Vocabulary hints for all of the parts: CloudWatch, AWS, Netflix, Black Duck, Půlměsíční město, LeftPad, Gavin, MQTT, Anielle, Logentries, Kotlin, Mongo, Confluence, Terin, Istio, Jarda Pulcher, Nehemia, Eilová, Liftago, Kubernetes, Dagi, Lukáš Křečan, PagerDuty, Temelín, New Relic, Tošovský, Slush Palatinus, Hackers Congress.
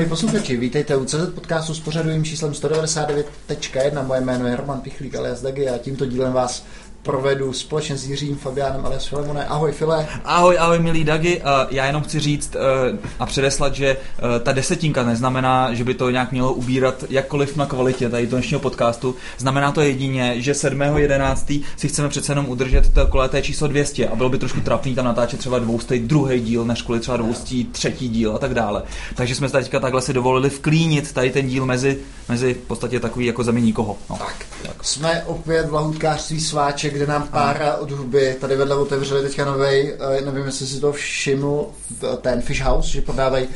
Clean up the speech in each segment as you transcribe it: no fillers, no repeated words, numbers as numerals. milí posluchači, vítejte u CZ podcastu s pořadovým číslem 199.1. Moje jméno je Roman Pichlík alias Dagi a tímto dílem vás provedu společně s Jiřím Fabiánem alias Filemone. Ahoj File. Ahoj, ahoj milí Dagi. Já jenom chci říct a předeslat, že ta desetinka neznamená, že by to nějak mělo ubírat jakkoliv na kvalitě tady dnešního podcastu. Znamená to jedině, že 7.11. si chceme přece jenom udržet kolem té číslo 200 a bylo by trošku trapný tam natáčet třeba 202. díl, než kvůli třeba 203. díl a tak dále. Takže jsme teďka takhle si dovolili vklínit tady ten díl mezi v podstatě takový jako zemi nikoho. No. Tak. Jsme opět v lahůdkářství sváček, kde nám pára od hudby tady vedle otevřeli teďka novej, nevím, jestli si to všiml, ten Fish House, že prodávají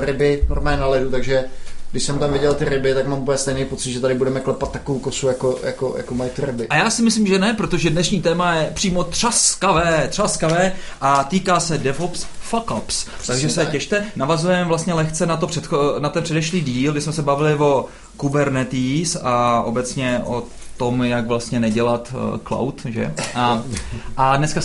ryby normálně na ledu, takže když jsem tam viděl ty ryby, tak mám úplně stejný pocit, že tady budeme klepat takovou kosu, jako mají ty ryby. A já si myslím, že ne, protože dnešní téma je přímo třaskavé a týká se DevOps fuck-ups. Takže se těšte. Navazujeme vlastně lehce na ten předešlý díl, kdy jsme se bavili o Kubernetes a obecně o tom, jak vlastně nedělat cloud, že? A dneska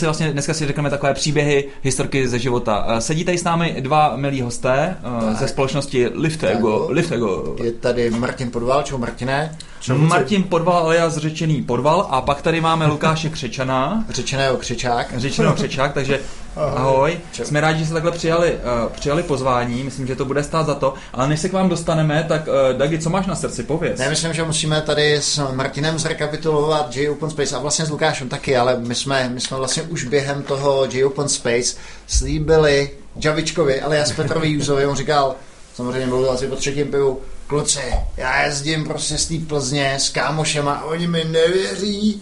si řekneme takové příběhy, historky ze života. Sedí tady s námi dva milí hosté ze společnosti Liftago. Je tady Martin Podval, čau Martine. Martin Podval, alias řečený Podval, a pak tady máme Lukáše Křečana. Řečeného Křečák, takže ahoj. Jsme rádi, že jste takhle přijali pozvání, myslím, že to bude stát za to, ale než se k vám dostaneme, tak Dagi, co máš na srdci, pověz. Já myslím, že musíme tady s Martinem zrekapitulovat J-Open Space a vlastně s Lukášem taky, ale my jsme vlastně už během toho J-Open Space slíbili Javičkovi, alias Petrovi Juzovi, on říkal, samozřejmě byl asi po třetím pivu, kluci, já jezdím prostě z té Plzně s kámošema a oni mi nevěří,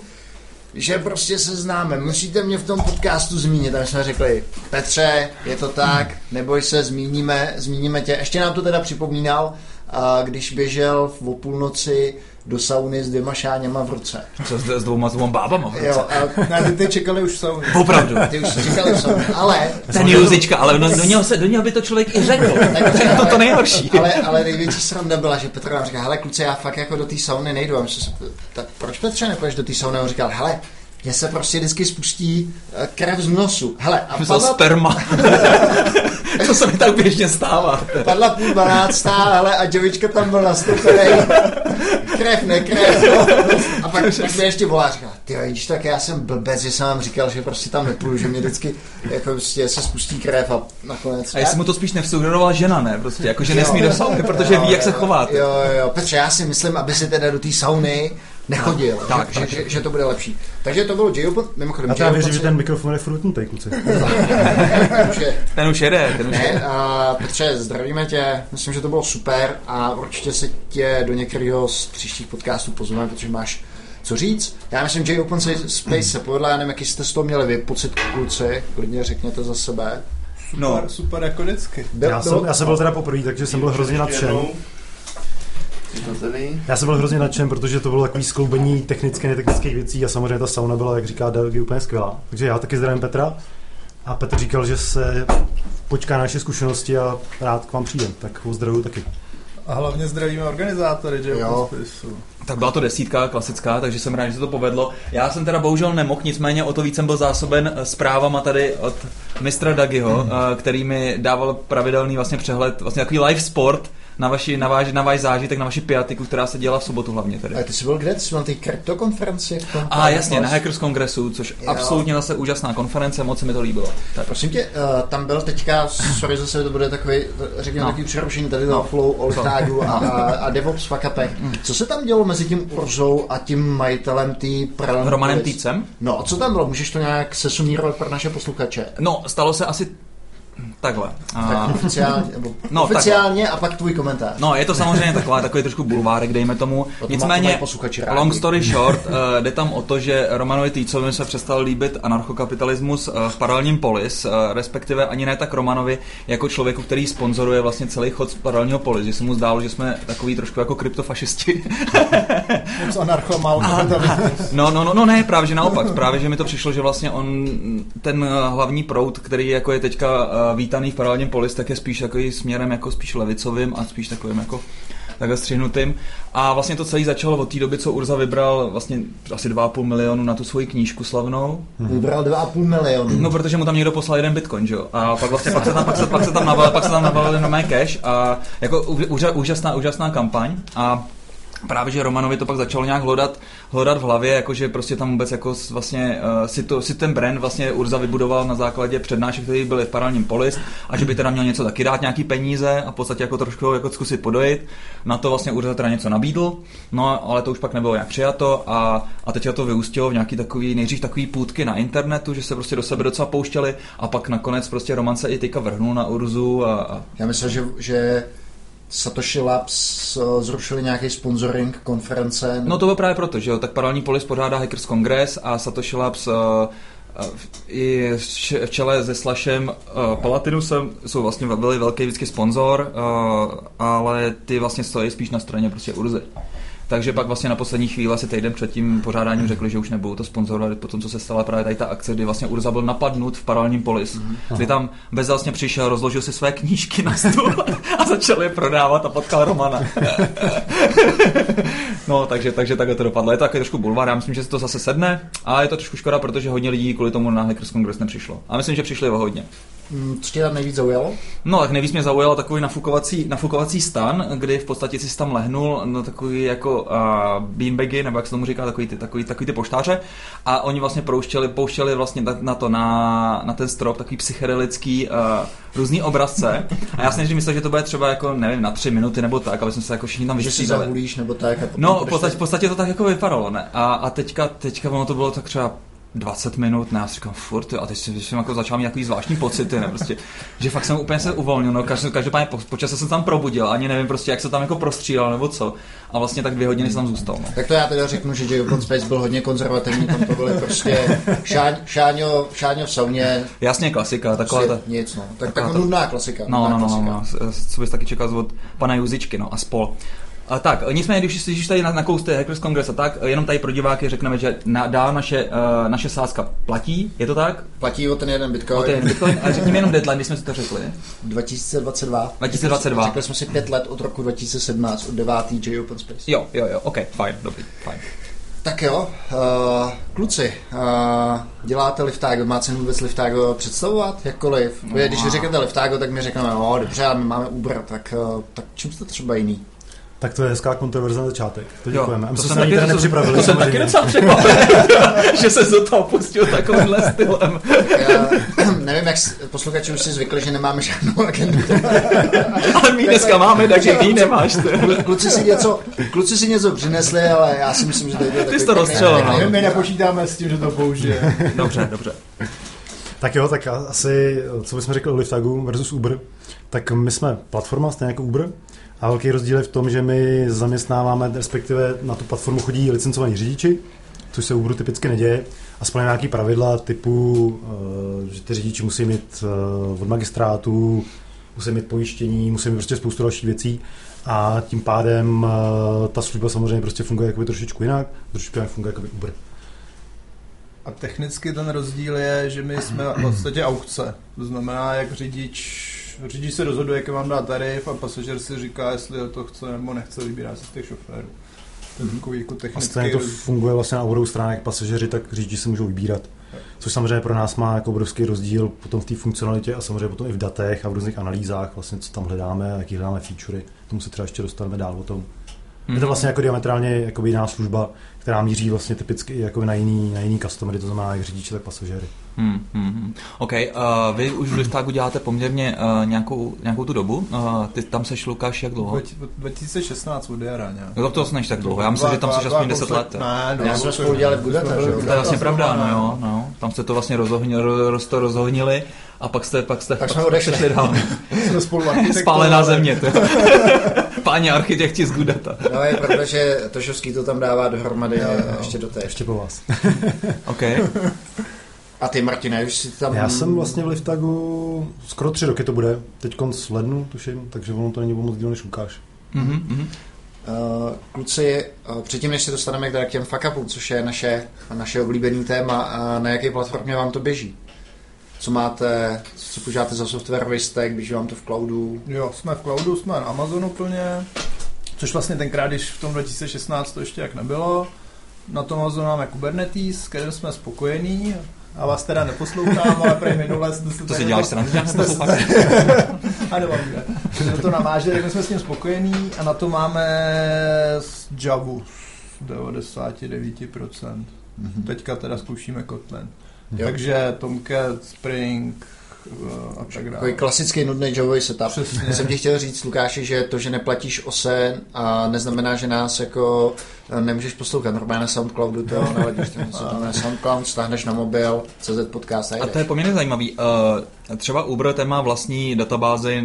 že prostě se známe, musíte mě v tom podcastu zmínit. A my jsme řekli, Petře, je to tak, neboj se, zmíníme tě. Ještě nám to teda připomínal, když běžel o půlnoci do sauny s dvěma šáněma v ruce. Co s dvouma bábama v ruce? Jo, a ty čekali už v sauně. Opravdu. Ty už čekali v sauně, ale... Ta nejuzička, ale do něho by to člověk i řekl. To nejhorší. Ale největší sranda byla, že Petr nám říká, hele kluci, já fakt jako do té sauny nejdu. A myslím, tak proč Petře nepůjdeš do té sauny? A on říkal, hele, mně se prostě vždycky spustí krev z nosu. Hele, a padla... sperma. Co se mi tak běžně stává. Padla 11:30, hele, a děvička tam byla nastupený. Krev. A pak mě ještě volá, říká, ty vidíš, tak já jsem blbec, že jsem vám říkal, že prostě tam nepůjdu, že mě vždycky jako prostě se spustí krev a nakonec. A jestli mu to spíš nevsugerovala žena, ne? Prostě, jako, že nesmí do sauny, protože ví, jak se chovat. Jo, Petře, já si myslím, aby si teda do té sauny nechodil, tak. Že to bude lepší. Takže to bylo J-Open, mimochodem. A já věřím, že ten mikrofon je frutnutý, kluci. Ten už jede. Petře, zdravíme tě, myslím, že to bylo super a určitě se tě do některého z příštích podcastů pozveme, protože máš co říct. Já myslím, že J-Open Space se povedla, já nevím, jaký jste z toho měli vy pocit, kluci, klidně řekněte za sebe. Super, jako vždycky. Já jsem byl teda poprvé, takže jsem byl hrozně nadšen. Já jsem byl hrozně nadšen, protože to bylo takový skloubení technické, netechnických věcí a samozřejmě ta sauna byla, jak říká Dagi, úplně skvělá. Takže já taky zdravím Petra a Petr říkal, že se počká na naše zkušenosti a rád k vám přijdem, tak ho zdravuju taky. A hlavně zdravíme organizátory, že jo? Tak byla to 10, klasická, takže jsem rád, že se to povedlo. Já jsem teda bohužel nemohl, nicméně o to víc jsem byl zásoben zprávama tady od mistra Dagiho, který mi dával pravidelný vlastně přehled, vlastně takový live sport, na váš zážitek, na vaši piatiku, která se dělá v sobotu hlavně tady. A ty jsi byl kde? Ty jsi byl na té kryptokonferenci? A jasně, na Hackers Congressu, což absolutně zase úžasná konference, moc se mi to líbilo. Tak. Prosím tě, tam byl teďka, sorry, zase to bude takový, řekněme takový přerušení tady na flow o Liftagu a DevOps fuck-upech. Co se tam dělo mezi tím Urzou a tím majitelem tý Parallel Polis? Romanem Týcem? No a co tam bylo? Můžeš to nějak sesumírovat pro naše posluchače? No, stalo se asi takhle. Tak oficiálně takhle. A pak tvůj komentář. No, je to samozřejmě takový trošku bulvárek, dejme tomu. Nicméně, long story short, jde tam o to, že Romanovi Týcovi se přestal líbit anarchokapitalismus v Paralelním Polis, respektive ani ne tak Romanovi, jako člověku, který sponzoruje vlastně celý chod z Paralelního Polis, že se mu zdálo, že jsme takový trošku jako kryptofašisti. No, ne, právě že naopak. Právě, že mi to přišlo, že vlastně on, ten hlavní proud, který jako je teďka vítaný v Paralelním Polis, tak je spíš takový směrem jako spíš levicovým a spíš takovým jako takhle střihnutým. A vlastně to celé začalo od té doby, co Urza vybral vlastně asi 2,5 milionu na tu svoji knížku slavnou. Vybral 2,5 milionu. No, protože mu tam někdo poslal jeden bitcoin, že jo. A pak vlastně pak se tam navalil na mé cash a jako úžasná kampaň. A právě že Romanovi to pak začalo nějak hlodat v hlavě, jakože prostě tam vůbec jako vlastně si ten brand vlastně Urza vybudoval na základě přednášek, které byly v Parallel Polis, a že by teda měl něco taky dát, nějaký peníze a v podstatě jako trošku jako zkusit podojit. Na to vlastně Urza teda něco nabídl, no ale to už pak nebylo nějak přijato a teď to vyústilo v nějaký takový, nejdřív takový půtky na internetu, že se prostě do sebe docela pouštěli a pak nakonec prostě Roman se i teďka vrhnul na Urzu a... Já myslím, že... Satoshi Labs zrušili nějaký sponsoring konference. No to bylo právě proto, že jo, tak Parallel Polis pořádá Hackers Congress a Satoshi Labs i v čele se Slushem Palatinusem jsou vlastně byli velký vždycky sponzor, ale ty vlastně stojí spíš na straně prostě Urzy. Takže pak vlastně na poslední chvíli asi týden před tím pořádáním řekli, že už nebudou to sponzorovat po tom, co se stala právě tady ta akce, kdy vlastně Urza byl napadnut v Parallel Polis. Mm-hmm. Kdy tam bezvlastně přišel, rozložil si své knížky na stůl a začal je prodávat a potkal Romana. No, takže takhle to dopadlo. Je to taky trošku bulvár, já myslím, že se to zase sedne, ale je to trošku škoda, protože hodně lidí kvůli tomu na Hackers Congress nepřišlo. A myslím, že přišli o hodně. Co tě tam nejvíc zaujalo? No, tak nejvíc mě zaujalo takový nafukovací stan, kdy v podstatě si tam lehnul na takový jako beanbagy, nebo jak se tomu říká, takový ty poštáře, a oni vlastně pouštěli vlastně na ten strop takový psychedelický různý obrazce. A já jsem si myslel, že to bude třeba jako nevím, na 3 minuty nebo tak, aby jsme se jako všichni tam vystřídali. Že si zahulíš nebo tak. No, v podstatě to tak jako vypadalo, ne? A teďka ono to bylo tak třeba 20 minut, ne, já si říkám furt, a teď jsem jako začal mít takový zvláštní pocity, ne, prostě, že fakt jsem úplně se uvolnil, no, každopádně počas jsem tam probudil, ani nevím prostě, jak se tam jako prostřílal, nebo co, a vlastně tak 2 hodiny jsem tam zůstal. No. Tak to já teda řeknu, že J.O. Space byl hodně konzervativní, tam to byly prostě šáňo v sauně. Jasně, klasika, taková ta... Nic, no, taková nudná klasika. No, co bys taky čekal od pana Juzičky, no, a spol. A tak, nicméně, když slyšíš tady na kousty Hackers Congress a tak, jenom tady pro diváky řekneme, že dál naše sázka platí, je to tak? Platí o ten jeden Bitcoin. Ale řekněme jenom deadline, když jsme si to řekli. 2022. Řekli jsme si 5 let od roku 2017, od 9. J Open Space. Jo, ok, fajn, dobrý, fajn. Tak jo, kluci, děláte Liftago, má cenu vůbec Liftago představovat jakkoliv? No. Když řeknete Liftago, tak mi řekneme, no dobře, my máme Uber, tak čím jste třeba jiný? Tak to je hezká kontroverze na začátek. To děkujeme. A my jsme se na ní teda nepřipravili. To jsem taky docela překvapen, že se do toho pustil takovýmhle stylem. Já nevím, jak posluchači už si zvykli, že nemáme žádnou agendu. Ale my dneska máme, takže ty nemáš. Kluci si něco přinesli, ale já si myslím, že to je takový... Ty jsi to rozstřelil. My nepočítáme s tím, že to použije. Dobře. Tak jo, tak asi, co bychom řekli o Liftagu versus Uber, tak my jsme platforma, stejně jako Uber, a velký rozdíl je v tom, že my zaměstnáváme, respektive na tu platformu chodí licencovaní řidiči, což se Uberu typicky neděje, a splňují nějaké pravidla typu, že ty řidiči musí mít od magistrátu, musí mít pojištění, musí mít prostě spoustu dalších věcí, a tím pádem ta služba samozřejmě prostě funguje jakoby trošičku jinak funguje jakoby Uber. A technicky ten rozdíl je, že my jsme vlastně aukce, to znamená, jak řidič se rozhoduje, jaký vám dá tarif, a pasažer si říká, jestli to chce nebo nechce, vybírá si z těch šoférů. Jako a stejně to funguje vlastně na obou stranách, jak pasažeři, tak řidiči si můžou vybírat. Což samozřejmě pro nás má jako obrovský rozdíl potom v té funkcionalitě a samozřejmě potom i v datech a v různých analýzách, vlastně, co tam hledáme, jaký hledáme featurey. Tomu se třeba ještě dostaneme dál o tom. Je to vlastně jako diametrálně jiná služba, která míří vlastně typicky jako na jiný customery, to znamená jak řidiče, tak pasažéry. Ok, vy už v Liftagu děláte poměrně nějakou tu dobu. Ty tam seš, Lukáš, jak dlouho? 2016 od jara nějak. No to nejsi tak dlouho, já myslím, že tam seš aspoň 10 let. Ne, já jsme spolu dělali v GoodData. To je vlastně pravda, no jo, no. Tam jste to vlastně rozhodnili a pak jsme odešli dál. Jsme spolu architekti. Spálená země, to páni architekti z GoodData. No je pravda, že Tošovský to tam dává dohromady a ještě do té. Ještě po vás. Ok. A ty, Martine, už si tam... Já jsem vlastně v Liftagu skoro 3 roky to bude. Teď konc lednu, tuším, takže ono to není moc díl než Lukáš. Mm-hmm. Kluci, předtím, než se dostaneme k těm fuck-upům, což je naše oblíbený téma, a na jaké platformě vám to běží? Co máte, co používáte za software, vy jste, běží vám to v cloudu? Jo, jsme v cloudu, jsme na Amazonu plně. což vlastně tenkrát, když v tom 2016 to ještě jak nebylo, na tom hozu máme Kubernetes, s kterým jsme spokojení. A vás teda neposlouchám, ale prý minule jste se... To si děláš srandu, já neposlouchám. A nevadíme. To namáže, tak my jsme s ním spokojení a na to máme z Javu 99%. Teďka teda zkoušíme Kotlin. Jo. Takže Tomcat, Spring a tak dále. Takový klasický nudný Javový setup. Já jsem ti chtěl říct, Lukáši, že to, že neplatíš OSE, a neznamená, že nás jako nemůžeš poslouchat. Normálně na SoundCloudu to naladíš. Na SoundCloud stáhneš na mobil, CZ podcast a jdeš. A to je poměrně zajímavý. Třeba Uber ten má vlastní databázy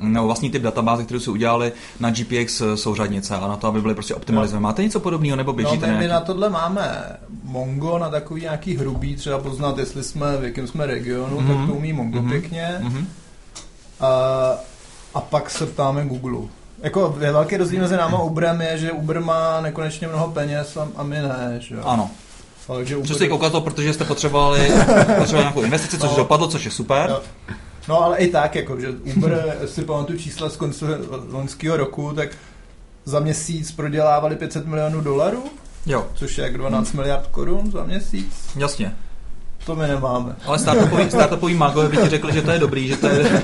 nebo vlastní typ databáze, kterou si udělali na GPX souřadnice a na to, aby byly prostě optimalizované. No. Máte něco podobného nebo běžíte? No, my na tohle máme Mongo na takový nějaký hrubý, třeba poznat, jestli jsme v jakém jsme regionu, tak to umí Mongo pěkně. A pak se ptáme Google. Jako velký rozdíl mezi náma a Uberem je, že Uber má nekonečně mnoho peněz a my ne, že jo? Ano. Což jste koukal to, protože jste potřebovali nějakou investici, což dopadlo, což je super. Jo. No ale i tak, jako, že Uber, si pamatuju čísla z konce loňského roku, tak za měsíc prodělávali $500 milionů, jo. Což je jak 12 miliard korun za měsíc. Jasně. To my nemáme. Ale startupový magové by ti řekli, že to je dobrý, že to je,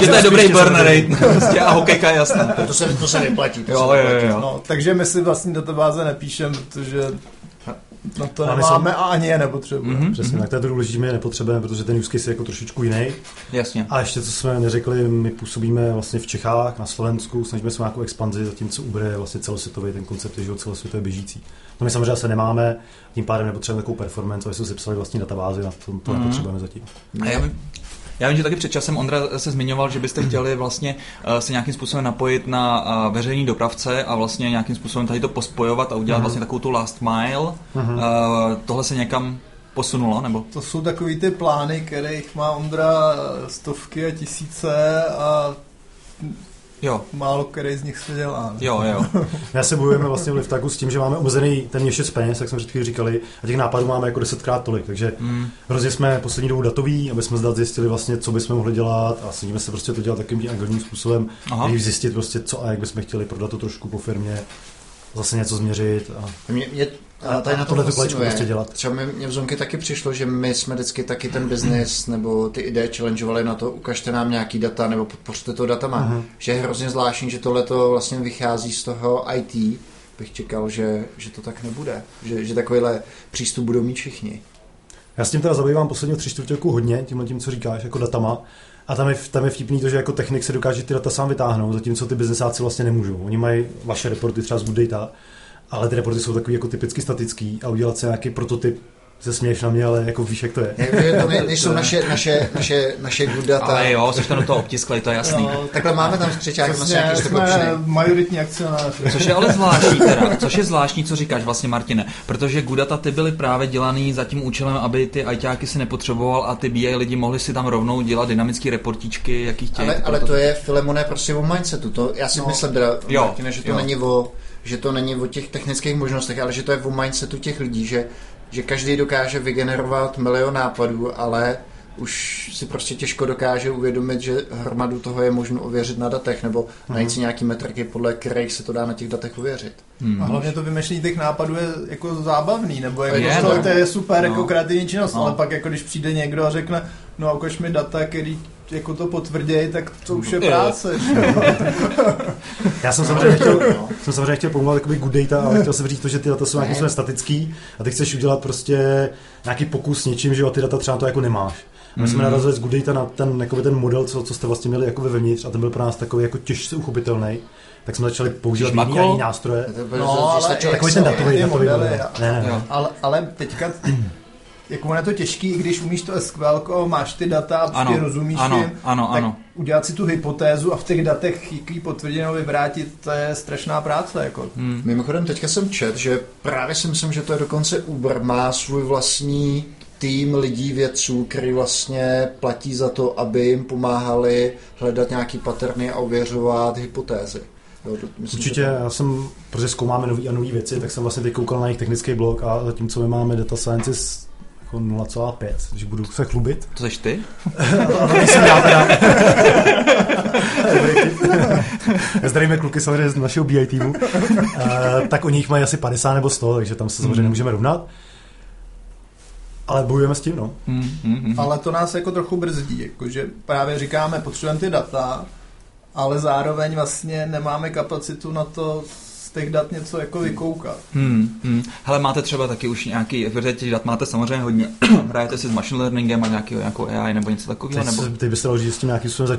že to je dobrý burn rate a hokejka je jasná. To se neplatí. Jo. No, takže my si vlastní databáze nepíšeme, protože no to nemáme a ani je nepotřebujeme. Přesně, tak to je důležitý, my je nepotřebujeme, protože ten use case je jako trošičku jiný. Jasně. A ještě, co jsme neřekli, my působíme vlastně v Čechách, na Slovensku, snažíme se nějakou expanzi, zatímco Uber je vlastně celosvětový, ten koncept je celosvětově běžící. To my samozřejmě se nemáme, tím pádem nepotřebujeme takovou performance, ale jsme si psali vlastní databázy, na to nepotřebujeme zatím. Já vím, že taky před časem Ondra se zmiňoval, že byste chtěli vlastně se nějakým způsobem napojit na veřejný dopravce a vlastně nějakým způsobem tady to pospojovat a udělat vlastně takovou tu last mile. Tohle se někam posunulo, nebo? To jsou takový ty plány, kterých má Ondra stovky a tisíce a jo. Málo který z nich se dělá. Jo. Já se bojujeme vlastně v Liftagu s tím, že máme omezený téměř 6 peněz, jak jsme před chvíli říkali, a těch nápadů máme jako 10x tolik, takže hrozně jsme poslední dobou datoví, aby jsme zjistili vlastně, co bychom mohli dělat a snažíme se prostě to dělat takovým agilním způsobem, když zjistit prostě co a jak bychom chtěli prodat to trošku po firmě, zase něco změřit a mě a tady na tohle klečku prostě dělat. Třeba mě v Zonky taky přišlo, že my jsme vždycky taky ten biznis nebo ty ideje challengeovali na to, ukažte nám nějaký data nebo podpořte to datama. Že je hrozně zvláštní, že tohleto vlastně vychází z toho IT, bych čekal, že to tak nebude. Že takovýhle přístup budou mít všichni. Já s tím teda zabývám posledního 3/4 roku hodně, tím, co říkáš, jako datama. A tam je vtipný to, že jako technik se dokáže ty data sám vytáhnout, zatímco ty biznesáci vlastně nemůžou. Oni mají vaše reporty třeba z GoodData, ale ty reporty jsou takový jako typicky statický a udělat si nějaký prototyp, se směješ na mě, ale jako víš, jak to je. Nejsou naše GoodData. Ale jo, jsi tam do toho obtisklej, to je jasný. No, takhle máme tam s Křečákem. Jsme majoritní akcionáři. Což je ale zvláštní teda, co říkáš vlastně, Martine, protože GoodData ty byly právě dělaný za tím účelem, aby ty ajťáky si nepotřeboval a ty BI lidi mohli si tam rovnou dělat dynamické reportičky, jaký chtějí. Ale to je, Filemone, prostě o mindsetu. To, já si myslím teda, Martine, že to není o těch technických možnostech, ale že to je o mindsetu těch lidí, že každý dokáže vygenerovat milion nápadů, ale už si prostě těžko dokáže uvědomit, že hromadu toho je možno ověřit na datech, nebo najít si nějaký metriky, podle kterých se to dá na těch datech ověřit. A hlavně to vymýšlení těch nápadů je jako zábavný, nebo jako to je super, jako kreativní činnost, ale pak jako když přijde někdo a řekne, no a ukaž mi data, který jako to potvrděj, tak to už je práce. Já jsem samozřejmě chtěl pomluvat takový good data, ale chtěl jsem říct to, že ty data jsou nějakým statický a ty chceš udělat prostě nějaký pokus s něčím, že jo, a ty data třeba to jako nemáš. A my jsme narazili z good data na ten model, co jste vlastně měli jako vevnitř a ten byl pro nás takový jako těžce uchopitelný. Tak jsme začali používat jiný nástroje. Takový ten datový ale teďka jako ono je to těžký, i když umíš to SQL, máš ty data a ty rozumíš jim, tak udělat si tu hypotézu a v těch datech jaký potvrděnou vyvrátit, to je strašná práce. Jako. Mimochodem teďka jsem čet, že právě si myslím, že to je dokonce Uber, má svůj vlastní tým lidí, vědců, který vlastně platí za to, aby jim pomáhali hledat nějaký paterny a ověřovat hypotézy. Jo, myslím, určitě, já jsem, protože zkoumáme nový a nový věci, tak jsem vlastně teď koukal na jejich technický blog a zatímco my máme data science jako 0,5, když budu se chlubit. To jsi ty? Zdravíme kluky samozřejmě z našeho BI týmu. Tak oni jich mají asi 50 nebo 100, takže tam se samozřejmě nemůžeme rovnat. Ale bojujeme s tím, no. Ale to nás jako trochu brzdí, jakože právě říkáme, potřebujeme ty data, ale zároveň vlastně nemáme kapacitu na to z těch dat něco jako vykoukat. Hele, máte třeba taky už nějaký, protože těch dat máte samozřejmě hodně, hrajete si s machine learningem a nějakou AI nebo něco takového? Teď byste dalo, že s tím nějakým způsobem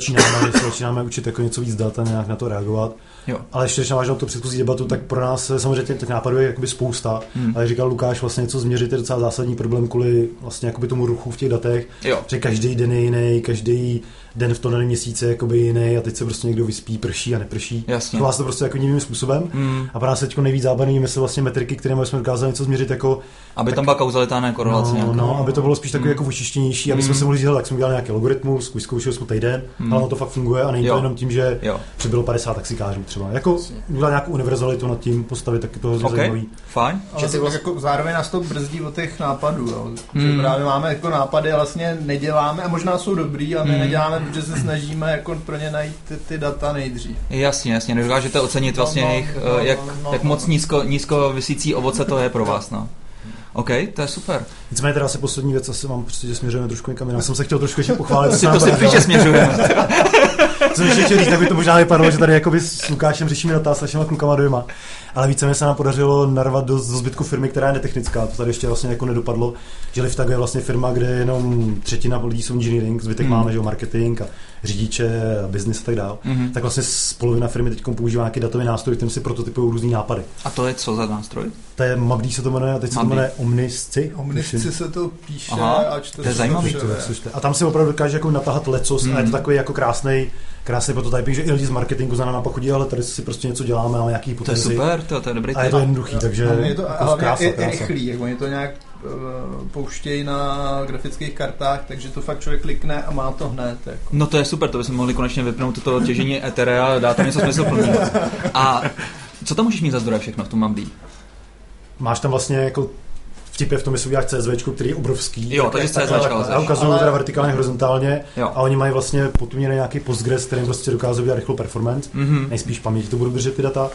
začínáme učit jako něco víc data, nějak na to reagovat. Jo. Ale ještě, než navážeme tu předchozí debatu, tak pro nás samozřejmě těch nápadů je jakoby spousta. Ale říkal Lukáš, vlastně něco změřit je docela zásadní problém kvůli vlastně jakoby tomu ruchu v těch datech, že každý den je jiný, každý den v tom daném měsíce jakoby jiný a teď se prostě někdo vyspí, prší a neprší. Chová se to prostě jako jiným způsobem. A pro nás teď nejvíc zábavný je vlastně metriky, které jsme dokázali něco změřit jako aby tak, tam byla kauzalita, ne korelace nějaká. No, aby to bylo spíš takový jako očištěnější, aby jsme se mohli říkat, tak jsme dělali nějaký algoritmus, zkoušeli jsme týden, ale ono to fakt funguje a není to jenom tím, že přibylo 50 taxikářů. Třeba jako udělat nějakou univerzalitu nad tím postavit, taky to hrozně zajímavý. Fajn. Ale to jako zároveň nás to brzdí od těch nápadů, jo. Že právě máme jako nápady a vlastně neděláme a možná jsou dobrý, ale my neděláme, protože se snažíme jako pro ně najít ty data nejdřív. Jasně, nedokážete ocenit vlastně jak moc nízko visící ovoce to je pro vás, no. OK, to je super. Nicméně teda asi poslední věc, asi mám prostě, že směřujeme trošku někam jinam. Já jsem se chtěl trošku ještě pochválit. To si píše směřujeme. Co ještě chtěl říct, tak by to možná vypadalo, že tady jakoby s Lukášem řešíme data s našima klukama dvěma. Ale víceméně se nám podařilo narvat do zbytku firmy, která je netechnická. To tady ještě vlastně jako nedopadlo, že Liftago je vlastně firma, kde jenom 3% lidí jsou engineering, zbytek máme, že jo, marketing a řidiče, business a tak dál. Tak vlastně polovina firmy teďkom používá nějaký datový nástroj, kterým si prototypují různý nápady. A to je co za nástroj? To je Magdý se to jmenuje, a teď se to jmenuje Omnisci. Omnisci se to píše. Aha, a čte. To je zajímavý. A tam se opravdu dokáže jako natáhat lecos, a je to takový jako krásný prototyping, že i lidi z marketingu za náma pochodí, ale tady si prostě něco děláme, máme nějaký potenci. To je super, to je dobrý. A je to jednoduchý, takže je to krása. Rychlý, jako oni to nějak pouštějí na grafických kartách, takže to fakt člověk klikne a má to hned. Jako. No to je super, to bychom mohli konečně vypnout toto těžení Etherea a dá to něco smysluplného. A co tam můžeš mít za zdroje všechno v tom Mambí? Máš tam vlastně jako vtip je v tom, jestli uděláš CSVčko, který je obrovský. Jo, takže CSVčko. Já ukazuju teda vertikálně, horizontálně a oni mají vlastně potměný nějaký Postgres, kterým prostě dokáže udělat rychlou performance. Nejspíš paměti to budou držet ty data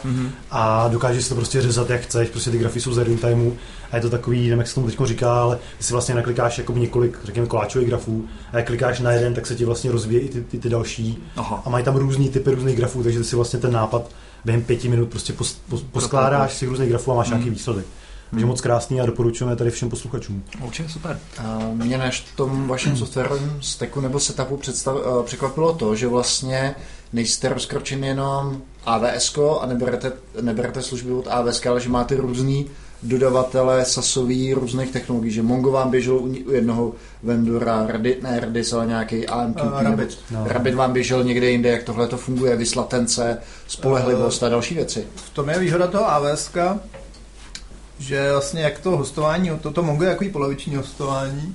a dokáže si to prostě řezat, jak chceš. Prostě ty grafy jsou z real timeu a je to takový, nevím, jak se tomu teďko říká, ale ty si vlastně naklikáš jakoby několik, řekněme, koláčových grafů a jak klikáš na jeden, tak se ti vlastně rozvíjí i ty další. Aha. A mají tam různý typy různých grafů, takže ty si vlastně ten nápad během 5 minut prostě poskládáš si různých grafů a máš nějaký výsledek. Takže moc krásný a doporučujeme tady všem posluchačům. Určitě, super. Mě než v tom vašem softwarovém stacku nebo setupu překvapilo to, že vlastně nejste rozkročen jenom AWS-ko a neberete služby od AWS, ale že máte různý dodavatele SASový různých technologií, že Mongo vám běželo u jednoho vendora, Redis, ale nějaký AMQP, Rabbit vám běžel někde jinde, jak tohle to funguje, vyslatence, spolehlivost a další věci. V tom je výhoda toho AWS-ka, že vlastně jak to hostování, toto Mongo je takový poloviční hostování.